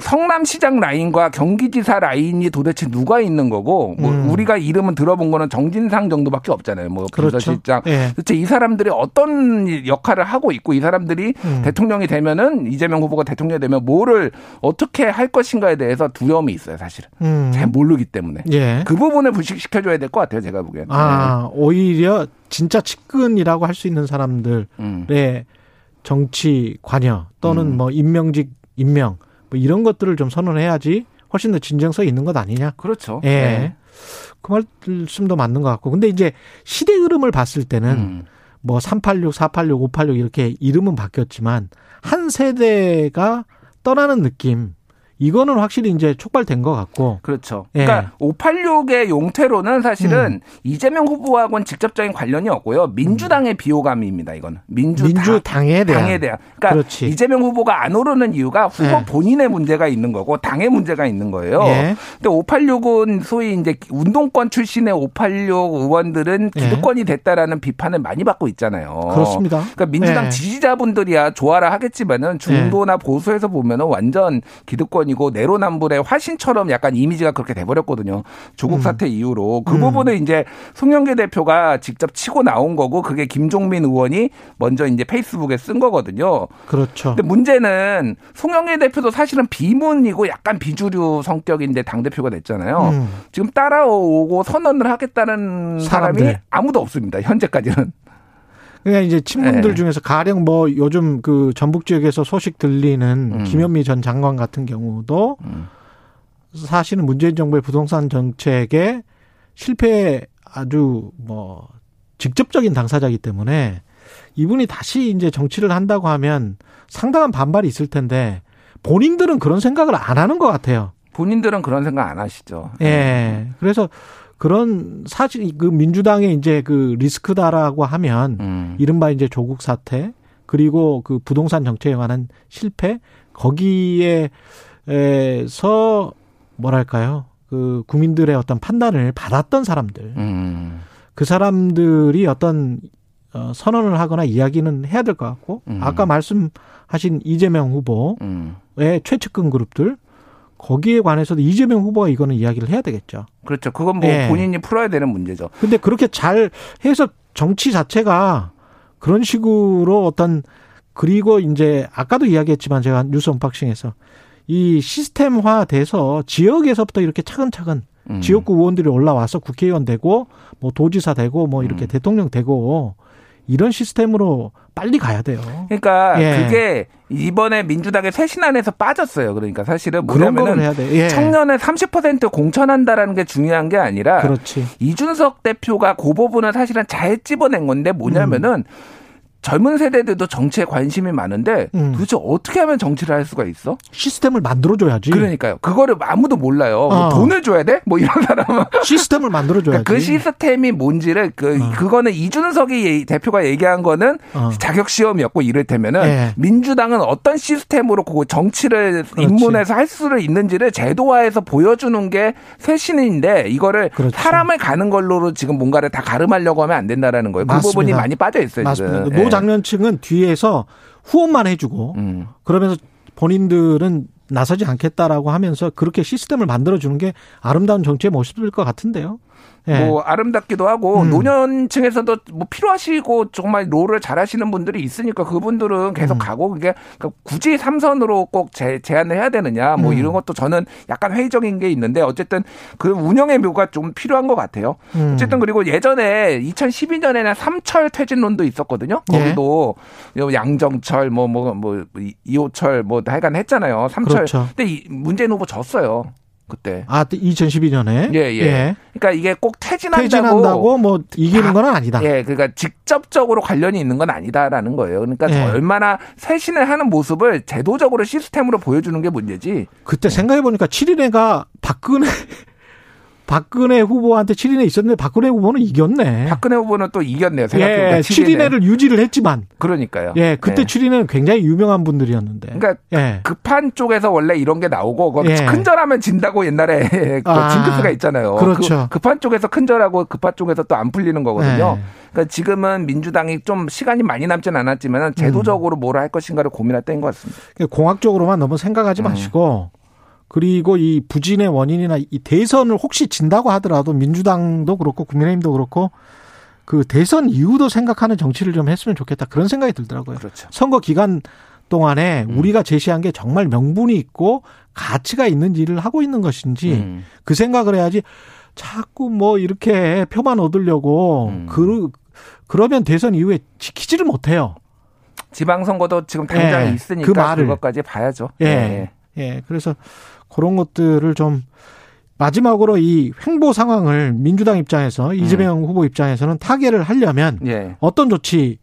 성남시장 라인과 경기지사 라인이 도대체 누가 있는 거고 뭐 우리가 이름은 들어본 거는 정진상 정도밖에 없잖아요. 뭐 비서실장 그렇죠. 예. 도대체 이 사람들이 어떤 역할을 하고 있고 이 사람들이 대통령이 되면은 이재명 후보가 대통령이 되면 뭐를 어떻게 할 것인가에 대해서 두려움이 있어요 사실은 잘 모르기 때문에 예. 그 부분을 불식시켜줘야 될 것 같아요 제가 보기에는 아 네. 오히려 진짜 측근이라고 할 수 있는 사람들의 정치 관여 또는 뭐 임명직 임명 뭐 이런 것들을 좀 선언해야지 훨씬 더 진정성이 있는 것 아니냐 그렇죠 예. 네. 그 말씀도 맞는 것 같고 근데 이제 시대 흐름을 봤을 때는 뭐 386, 486, 586 이렇게 이름은 바뀌었지만 한 세대가 떠나는 느낌. 이거는 확실히 이제 촉발된 것 같고. 그렇죠. 예. 그러니까 586의 용태로는 사실은 이재명 후보하고는 직접적인 관련이 없고요. 민주당의 비호감입니다. 이건 민주당에 대한. 그러니까 그렇지. 이재명 후보가 안 오르는 이유가 후보 예. 본인의 문제가 있는 거고 당의 문제가 있는 거예요. 예. 근데 586은 소위 이제 운동권 출신의 586 의원들은 기득권이 됐다라는 비판을 많이 받고 있잖아요. 그렇습니다. 그러니까 민주당 예. 지지자분들이야 좋아라 하겠지만은 중도나 예. 보수에서 보면은 완전 기득권이 이고 내로남불의 화신처럼 약간 이미지가 그렇게 돼버렸거든요. 조국 사태 이후로 그 부분을 이제 송영길 대표가 직접 치고 나온 거고 그게 김종민 의원이 먼저 이제 페이스북에 쓴 거거든요. 그렇죠. 근데 문제는 송영길 대표도 사실은 비문이고 약간 비주류 성격인데 당 대표가 됐잖아요. 지금 따라오고 선언을 하겠다는 사람이 아무도 없습니다. 현재까지는. 그러니까 이제 친문들 네. 중에서 가령 뭐 요즘 그 전북 지역에서 소식 들리는 김현미 전 장관 같은 경우도 사실은 문재인 정부의 부동산 정책에 실패에 아주 뭐 직접적인 당사자이기 때문에 이분이 다시 이제 정치를 한다고 하면 상당한 반발이 있을 텐데 본인들은 그런 생각을 안 하는 것 같아요. 본인들은 그런 생각 안 하시죠. 예. 네. 그래서 그런 사실 그 민주당의 이제 그 리스크다라고 하면 이른바 이제 조국 사태 그리고 그 부동산 정책에 관한 실패 거기에서 뭐랄까요 그 국민들의 어떤 판단을 받았던 사람들 그 사람들이 어떤 선언을 하거나 이야기는 해야 될 것 같고 아까 말씀하신 이재명 후보의 최측근 그룹들 거기에 관해서도 이재명 후보가 이거는 이야기를 해야 되겠죠. 그렇죠. 그건 뭐 예. 본인이 풀어야 되는 문제죠. 근데 그렇게 잘 해서 정치 자체가 그런 식으로 어떤, 그리고 이제 아까도 이야기했지만 제가 뉴스 언박싱에서 이 시스템화돼서 지역에서부터 이렇게 차근차근 지역구 의원들이 올라와서 국회의원 되고 뭐 도지사 되고 뭐 이렇게 대통령 되고 이런 시스템으로 빨리 가야 돼요. 그러니까 예. 그게 이번에 민주당의 쇄신 안에서 빠졌어요. 그러니까 사실은 뭐냐면은 해야 돼. 예. 청년의 30% 공천한다라는 게 중요한 게 아니라 그렇지. 이준석 대표가 그 부분을 사실은 잘 집어낸 건데 뭐냐면은 젊은 세대들도 정치에 관심이 많은데 도대체 어떻게 하면 정치를 할 수가 있어? 시스템을 만들어줘야지. 그러니까요. 그거를 아무도 몰라요. 뭐 돈을 줘야 돼? 뭐 이런 사람은. 시스템을 만들어줘야지. 그러니까 그 시스템이 뭔지를 그거는 이준석이 대표가 얘기한 거는 자격시험이었고 이를테면은 예. 민주당은 어떤 시스템으로 그 정치를 그렇지. 입문해서 할 수를 있는지를 제도화해서 보여주는 게 쇄신인데 이거를 그렇지. 사람을 가는 걸로 지금 뭔가를 다 가름하려고 하면 안 된다라는 거예요. 맞습니다. 그 부분이 많이 빠져있어요. 맞습니다. 지금. 장년층은 뒤에서 후원만 해주고 그러면서 본인들은 나서지 않겠다라고 하면서 그렇게 시스템을 만들어주는 게 아름다운 정치의 모습일 것 같은데요. 예. 뭐 아름답기도 하고 노년층에서도 뭐 필요하시고 정말 롤을 잘하시는 분들이 있으니까 그분들은 계속 가고 그게 그러니까 굳이 3선으로 꼭 제안을 해야 되느냐 뭐 이런 것도 저는 약간 회의적인 게 있는데 어쨌든 그 운영의 묘가 좀 필요한 것 같아요. 어쨌든 그리고 예전에 2012년에는 삼철 퇴진론도 있었거든요. 거기도 예. 양정철 뭐 이호철 뭐 하여간 했잖아요. 삼철. 그렇죠. 근데 문재인 후보 졌어요. 그때. 아, 2012년에? 예, 예. 예. 그러니까 이게 꼭 퇴진한다고 뭐 이기는 건 아니다. 예, 그러니까 직접적으로 관련이 있는 건 아니다라는 거예요. 그러니까 예. 얼마나 쇄신을 하는 모습을 제도적으로 시스템으로 보여주는 게 문제지. 그때 생각해보니까 7인회가 박근혜 후보한테 7인회 있었는데 박근혜 후보는 이겼네. 박근혜 후보는 또 이겼네요. 생각해보니까 예, 7인회를 유지를 했지만. 그러니까요. 예, 그때 예. 7인회는 굉장히 유명한 분들이었는데. 그러니까 예. 급한 쪽에서 원래 이런 게 나오고 예. 큰절하면 진다고 옛날에 징크스가 있잖아요. 그렇죠. 급한 쪽에서 큰절하고 급한 쪽에서 또 안 풀리는 거거든요. 예. 그러니까 지금은 민주당이 좀 시간이 많이 남진 않았지만 제도적으로 뭘 할 것인가를 고민할 때인 것 같습니다. 공학적으로만 너무 생각하지 마시고. 그리고 이 부진의 원인이나 이 대선을 혹시 진다고 하더라도 민주당도 그렇고 국민의힘도 그렇고 그 대선 이후도 생각하는 정치를 좀 했으면 좋겠다. 그런 생각이 들더라고요. 그렇죠. 선거 기간 동안에 우리가 제시한 게 정말 명분이 있고 가치가 있는 일을 하고 있는 것인지 그 생각을 해야지 자꾸 뭐 이렇게 표만 얻으려고 그러면 대선 이후에 지키지를 못해요. 지방선거도 지금 당장에 예, 있으니까 그 말을. 그것까지 봐야죠. 예. 예. 예, 그래서 그런 것들을 좀 마지막으로 이 횡보 상황을 민주당 입장에서 이재명 후보 입장에서는 타개를 하려면 예. 어떤 조치?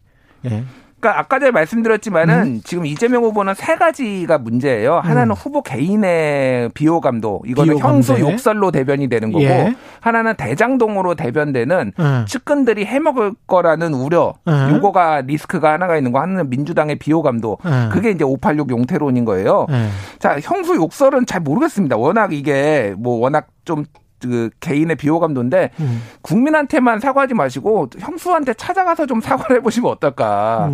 예. 그러니까 아까 전에 말씀드렸지만은 지금 이재명 후보는 세 가지가 문제예요. 하나는 후보 개인의 비호감도 이거는 형수 욕설로 대변이 되는 거고 예. 하나는 대장동으로 대변되는 측근들이 해먹을 거라는 우려 요거가 리스크가 하나가 있는 거 하나는 민주당의 비호감도 그게 이제 586 용태론인 거예요. 자, 형수 욕설은 잘 모르겠습니다. 워낙 이게 뭐 워낙 좀 그 개인의 비호감도인데 국민한테만 사과하지 마시고 형수한테 찾아가서 좀 사과를 해보시면 어떨까.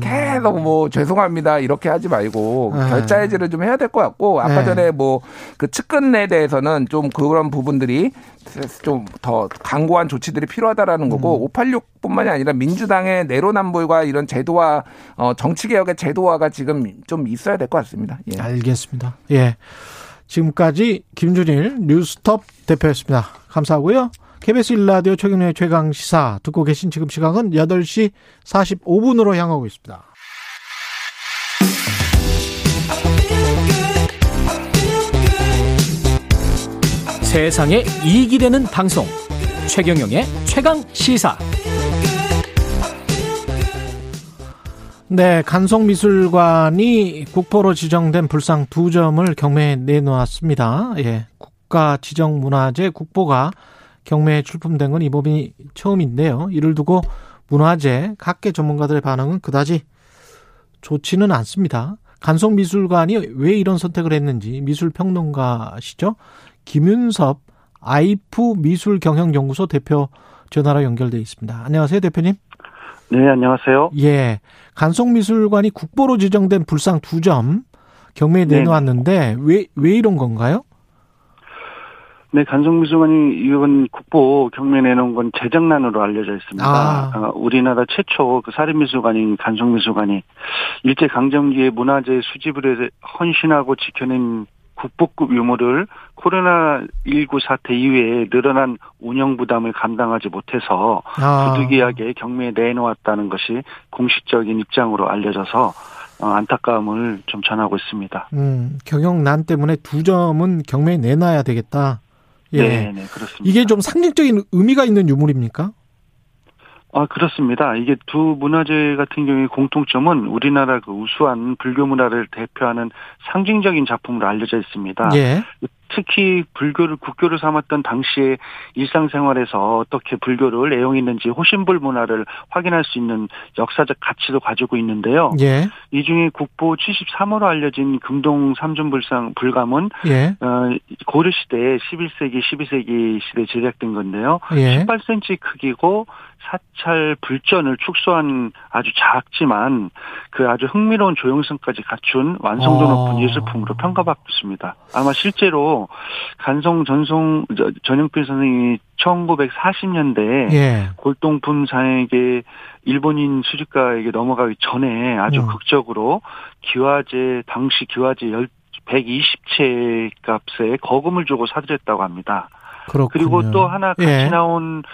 계속 뭐 죄송합니다 이렇게 하지 말고 결자 해지를 좀 해야 될 것 같고 아까 전에 뭐 그 측근에 대해서는 좀 그런 부분들이 좀 더 강고한 조치들이 필요하다라는 거고 586뿐만이 아니라 민주당의 내로남불과 이런 제도화 정치개혁의 제도화가 지금 좀 있어야 될 것 같습니다. 예. 알겠습니다. 예. 지금까지 김준일 뉴스톱 대표였습니다. 감사하고요. KBS 1라디오 최경영의 최강시사 듣고 계신 지금 시각은 8시 45분으로 향하고 있습니다. 세상에 이익이 되는 방송 최경영의 최강시사. 네, 간송미술관이 국보로 지정된 불상 2점을 경매에 내놓았습니다. 예, 국가지정문화재 국보가 경매에 출품된 건 이번이 처음인데요. 이를 두고 문화재 각계 전문가들의 반응은 그다지 좋지는 않습니다. 간송미술관이 왜 이런 선택을 했는지 미술평론가시죠. 김윤섭 아이프 미술경영연구소 대표 전화로 연결돼 있습니다. 안녕하세요, 대표님. 네, 안녕하세요. 예, 간송미술관이 국보로 지정된 불상 2점 경매에 내놓았는데 왜 이런 건가요? 네, 간송미술관이 이번 국보 경매 내놓은 건 재정난으로 알려져 있습니다. 우리나라 최초 그 사립미술관인 간송미술관이 일제강점기에 문화재 수집을 헌신하고 지켜낸 국보급 유물을 코로나19 사태 이후에 늘어난 운영 부담을 감당하지 못해서 부득이하게 경매에 내놓았다는 것이 공식적인 입장으로 알려져서 안타까움을 좀 전하고 있습니다. 경영난 때문에 두 점은 경매에 내놔야 되겠다. 예. 네, 그렇습니다. 이게 좀 상징적인 의미가 있는 유물입니까? 그렇습니다. 이게 두 문화재 같은 경우의 공통점은 우리나라 그 우수한 불교 문화를 대표하는 상징적인 작품으로 알려져 있습니다. 예. 특히 불교를 국교를 삼았던 당시에 일상생활에서 어떻게 불교를 애용했는지 호신불 문화를 확인할 수 있는 역사적 가치도 가지고 있는데요. 예. 이 중에 국보 73호로 알려진 금동 삼준불상 불감은 고려시대 11세기, 12세기 시대에 제작된 건데요. 18cm 크기고 사찰 불전을 축소한 아주 작지만 그 아주 흥미로운 조형성까지 갖춘 완성도 높은 예술품으로 평가받고 있습니다. 아마 실제로 간송 전용필 선생님이 1940년대에 골동품상에게 일본인 수집가에게 넘어가기 전에 아주 극적으로 기와제 당시 기와제 120채 값에 거금을 주고 사들였다고 합니다. 그렇군요. 그리고 또 하나 같이 나온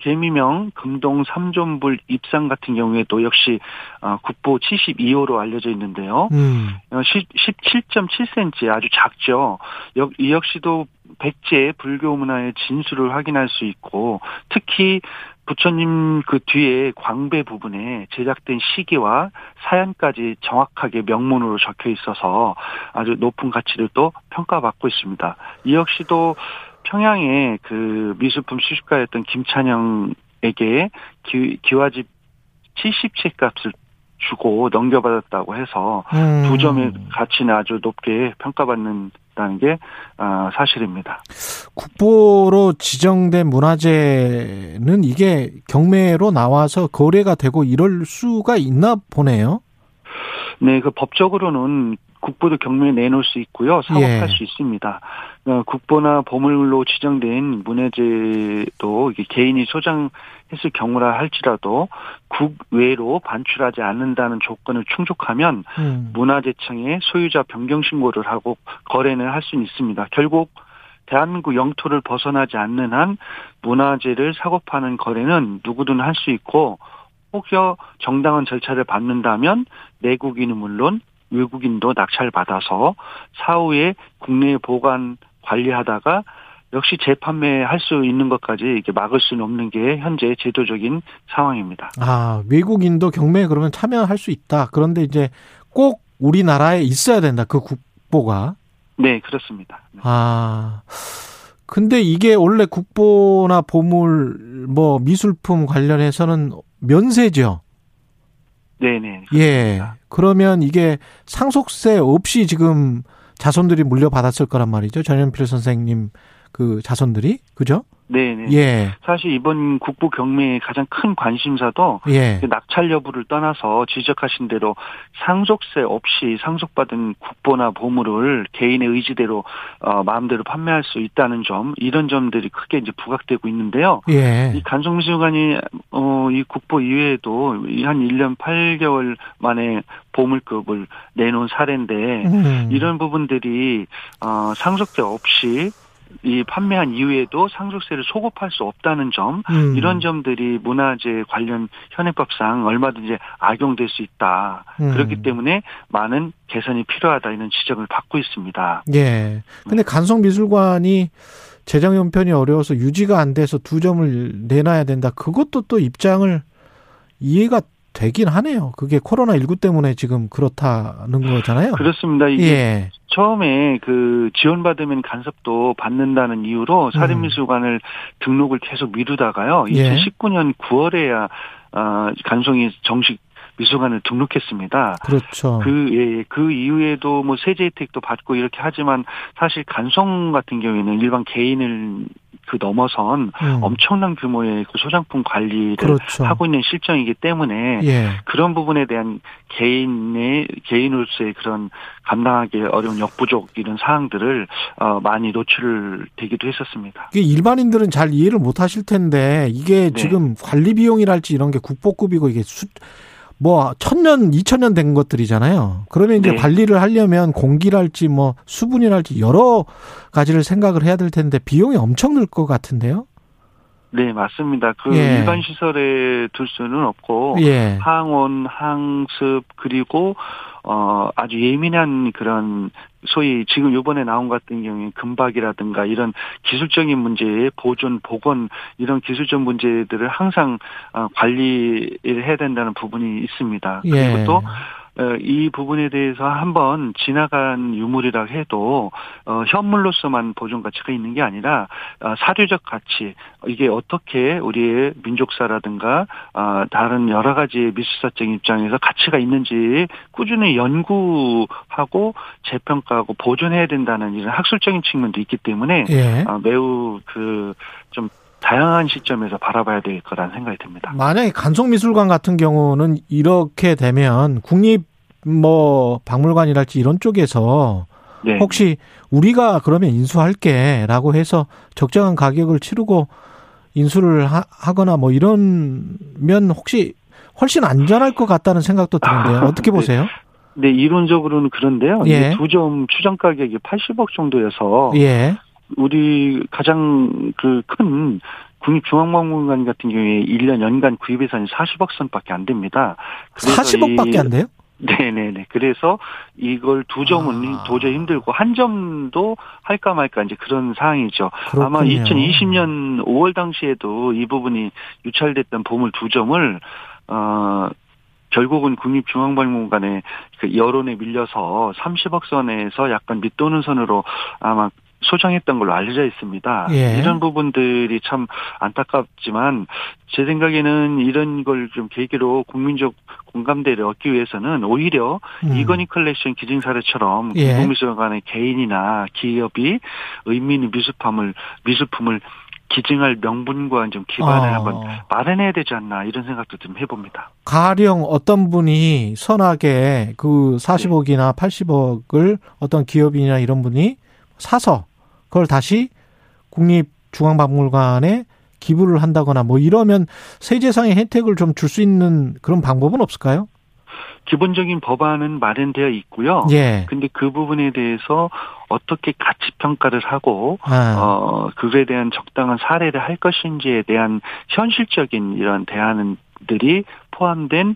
개미명 금동 삼존불 입상 같은 경우에도 역시 국보 72호로 알려져 있는데요. 17.7cm 아주 작죠. 이 역시도 백제 불교 문화의 진수를 확인할 수 있고 특히 부처님 그 뒤에 광배 부분에 제작된 시기와 사연까지 정확하게 명문으로 적혀 있어서 아주 높은 가치를 또 평가받고 있습니다. 이 역시도 평양의 그 미술품 수집가였던 김찬영에게 기와집 70채 값을 주고 넘겨받았다고 해서 두 점의 가치는 아주 높게 평가받는다는 게 사실입니다. 국보로 지정된 문화재는 이게 경매로 나와서 거래가 되고 이럴 수가 있나 보네요. 네, 그 법적으로는 국보도 경매에 내놓을 수 있고요. 사업할 수 있습니다. 국보나 보물로 지정된 문화재도 개인이 소장했을 경우라 할지라도 국외로 반출하지 않는다는 조건을 충족하면 문화재청에 소유자 변경 신고를 하고 거래는 할 수는 있습니다. 결국 대한민국 영토를 벗어나지 않는 한 문화재를 사고 파는 거래는 누구든 할 수 있고 혹여 정당한 절차를 밟는다면 내국인은 물론 외국인도 낙찰받아서 사후에 국내에 보관 관리하다가 역시 재판매할 수 있는 것까지 이렇게 막을 수는 없는 게 현재 제도적인 상황입니다. 외국인도 경매에 그러면 참여할 수 있다. 그런데 이제 꼭 우리나라에 있어야 된다. 그 국보가. 네, 그렇습니다. 네. 근데 이게 원래 국보나 보물 뭐 미술품 관련해서는 면세죠. 네네. 그렇습니다. 예. 그러면 이게 상속세 없이 지금 자손들이 물려받았을 거란 말이죠. 전현필 선생님 그 자손들이. 그죠? 네네. 예. 사실 이번 국보 경매의 가장 큰 관심사도 낙찰 여부를 떠나서 지적하신 대로 상속세 없이 상속받은 국보나 보물을 개인의 의지대로 마음대로 판매할 수 있다는 점, 이런 점들이 크게 이제 부각되고 있는데요. 이 간송미술관이 이 국보 이외에도 한 1년 8개월 만에 보물급을 내놓은 사례인데 이런 부분들이 상속세 없이 이 판매한 이후에도 상속세를 소급할 수 없다는 점, 이런 점들이 문화재 관련 현행법상 얼마든지 악용될 수 있다. 그렇기 때문에 많은 개선이 필요하다 이런 지적을 받고 있습니다. 예. 근데 간송미술관이 재정 형편이 어려워서 유지가 안 돼서 두 점을 내놔야 된다. 그것도 또 입장을 이해가 되긴 하네요. 그게 코로나19 때문에 지금 그렇다는 거잖아요. 그렇습니다. 이게 처음에 그 지원받으면 간섭도 받는다는 이유로 사립미술관을 등록을 계속 미루다가요. 2019년 9월에야 간송이 정식 미술관을 등록했습니다. 그렇죠. 그 이후에도 뭐 세제 혜택도 받고 이렇게 하지만 사실 간송 같은 경우에는 일반 개인을 그 넘어선 엄청난 규모의 그 소장품 관리를 그렇죠. 하고 있는 실정이기 때문에 예. 그런 부분에 대한 개인으로서의 그런 감당하기 어려운 역부족 이런 사항들을 많이 노출되기도 했었습니다. 이게 일반인들은 잘 이해를 못 하실 텐데 이게 네. 지금 관리 비용이랄지 이런 게 국보급이고 이게 뭐 1000년, 2000년 된 것들이잖아요. 그러면 이제 네. 관리를 하려면 공기랄지 뭐 수분이랄지 여러 가지를 생각을 해야 될 텐데 비용이 엄청 늘 것 같은데요. 네, 맞습니다. 예. 일반 시설에 둘 수는 없고 예. 항온, 항습 그리고 아주 예민한 그런 소위 지금 요번에 나온 같은 경우에 금박이라든가 이런 기술적인 문제의 보존, 복원 이런 기술적 문제들을 항상 관리를 해야 된다는 부분이 있습니다. 예. 그리고 또 이 부분에 대해서 한번 지나간 유물이라 해도 현물로서만 보존 가치가 있는 게 아니라 사료적 가치, 이게 어떻게 우리의 민족사라든가 다른 여러 가지 미술사적인 입장에서 가치가 있는지 꾸준히 연구하고 재평가하고 보존해야 된다는 이런 학술적인 측면도 있기 때문에 예. 매우 좀 다양한 시점에서 바라봐야 될 거라는 생각이 듭니다. 만약에 간송미술관 같은 경우는 이렇게 되면 국립 뭐 박물관이랄지 이런 쪽에서 네. 혹시 우리가 그러면 인수할게라고 해서 적정한 가격을 치르고 인수를 하거나 뭐 이러면 혹시 훨씬 안전할 것 같다는 생각도 드는데요. 어떻게 보세요? 네. 네, 이론적으로는 그런데요. 예. 두 점 추정 가격이 80억 정도여서 예. 우리 가장 큰 국립중앙박물관 같은 경우에 1년 연간 구입 예산이 40억 선밖에 안 됩니다. 40억밖에 안 돼요? 네네네. 그래서 이걸 두 점은 도저히 힘들고 한 점도 할까 말까 이제 그런 상황이죠. 그렇군요. 아마 2020년 5월 당시에도 이 부분이 유찰됐던 보물 두 점을 결국은 국립중앙박물관의 그 여론에 밀려서 30억 선에서 약간 밑도는 선으로 아마 소장했던 걸로 알려져 있습니다. 예. 이런 부분들이 참 안타깝지만 제 생각에는 이런 걸 좀 계기로 국민적 공감대를 얻기 위해서는 오히려 이건희 컬렉션 기증 사례처럼 예. 국립미술관의 개인이나 기업이 의미 있는 미술품을 기증할 명분과 좀 기반을 한번 마련해야 되지 않나 이런 생각도 좀 해봅니다. 가령 어떤 분이 선하게 그 40억이나 80억을 어떤 기업이나 이런 분이 사서 그걸 다시 국립중앙박물관에 기부를 한다거나 뭐 이러면 세제상의 혜택을 좀 줄 수 있는 그런 방법은 없을까요? 기본적인 법안은 마련되어 있고요. 예. 근데 그 부분에 대해서 어떻게 가치 평가를 하고 그거에 대한 적당한 사례를 할 것인지에 대한 현실적인 이런 대안들이 포함된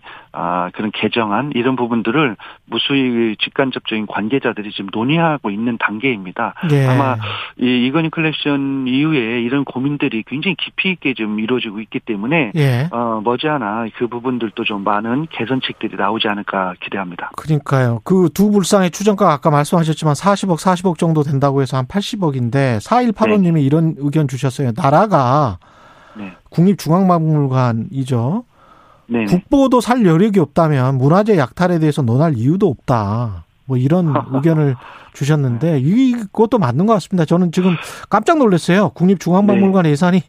그런 개정안 이런 부분들을 무수히 직간접적인 관계자들이 지금 논의하고 있는 단계입니다. 네. 아마 이 이건희 컬렉션 이후에 이런 고민들이 굉장히 깊이 있게 좀 이루어지고 있기 때문에 네. 머지않아 그 부분들도 좀 많은 개선책들이 나오지 않을까 기대합니다. 그러니까요. 그 두 불상의 추정가가 아까 말씀하셨지만 40억 정도 된다고 해서 한 80억인데 4185님이 네. 이런 의견 주셨어요. 나라가 네. 국립중앙박물관이죠. 네네. 국보도 살 여력이 없다면 문화재 약탈에 대해서 논할 이유도 없다. 뭐 이런 의견을 주셨는데 이것도 맞는 것 같습니다. 저는 지금 깜짝 놀랐어요. 국립중앙박물관 네. 예산이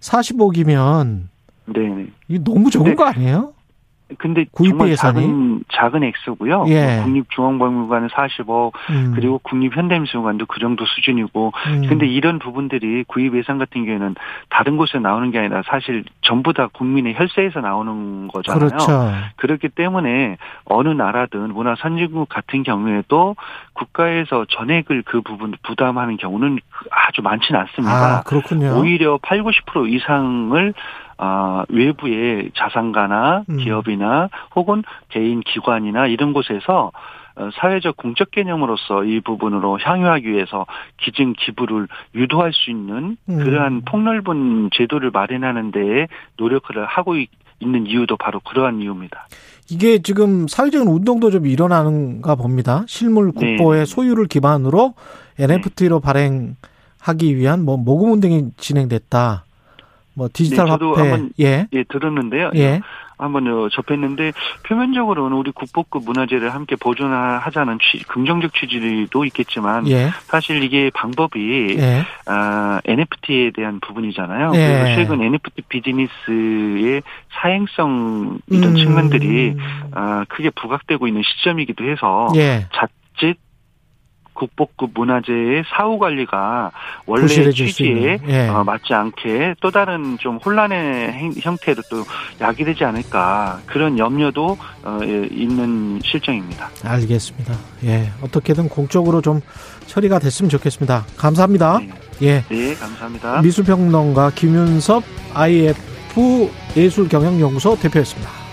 40억이면 네네. 이게 너무 적은 거 아니에요? 근데 정말 예산이? 작은 액수고요. 예. 국립중앙박물관은 40억 그리고 국립현대미술관도 그 정도 수준이고 근데 이런 부분들이 구입 예산 같은 경우에는 다른 곳에 나오는 게 아니라 사실 전부 다 국민의 혈세에서 나오는 거잖아요. 그렇죠. 그렇기 때문에 어느 나라든 문화선진국 같은 경우에도 국가에서 전액을 그 부분 부담하는 경우는 아주 많지는 않습니다. 아, 그렇군요. 오히려 80, 90% 이상을 외부의 자산가나 기업이나 혹은 개인 기관이나 이런 곳에서 사회적 공적 개념으로서 이 부분으로 향유하기 위해서 기증 기부를 유도할 수 있는 그러한 폭넓은 제도를 마련하는 데에 노력을 하고 있는 이유도 바로 그러한 이유입니다. 이게 지금 사회적인 운동도 좀 일어나는가 봅니다. 실물 국보의 네. 소유를 기반으로 NFT로 발행하기 위한 모금 운동이 진행됐다. 뭐 디지털 화폐. 네, 저도 한번 예, 들었는데요. 예. 한번 접했는데 표면적으로는 우리 국보급 문화재를 함께 보존하자는 긍정적 취지도 있겠지만 예. 사실 이게 방법이 예. NFT에 대한 부분이잖아요. 예. 그래서 최근 NFT 비즈니스의 사행성 이런 측면들이 크게 부각되고 있는 시점이기도 해서 예. 자칫 국보급 문화재의 사후관리가 원래 취지에 예. 맞지 않게 또 다른 좀 혼란의 형태로 또 야기되지 않을까 그런 염려도 있는 실정입니다. 알겠습니다. 예, 어떻게든 공적으로 좀 처리가 됐으면 좋겠습니다. 감사합니다. 네. 예, 네, 감사합니다. 미술평론가 김윤섭 IF 예술경영연구소 대표였습니다.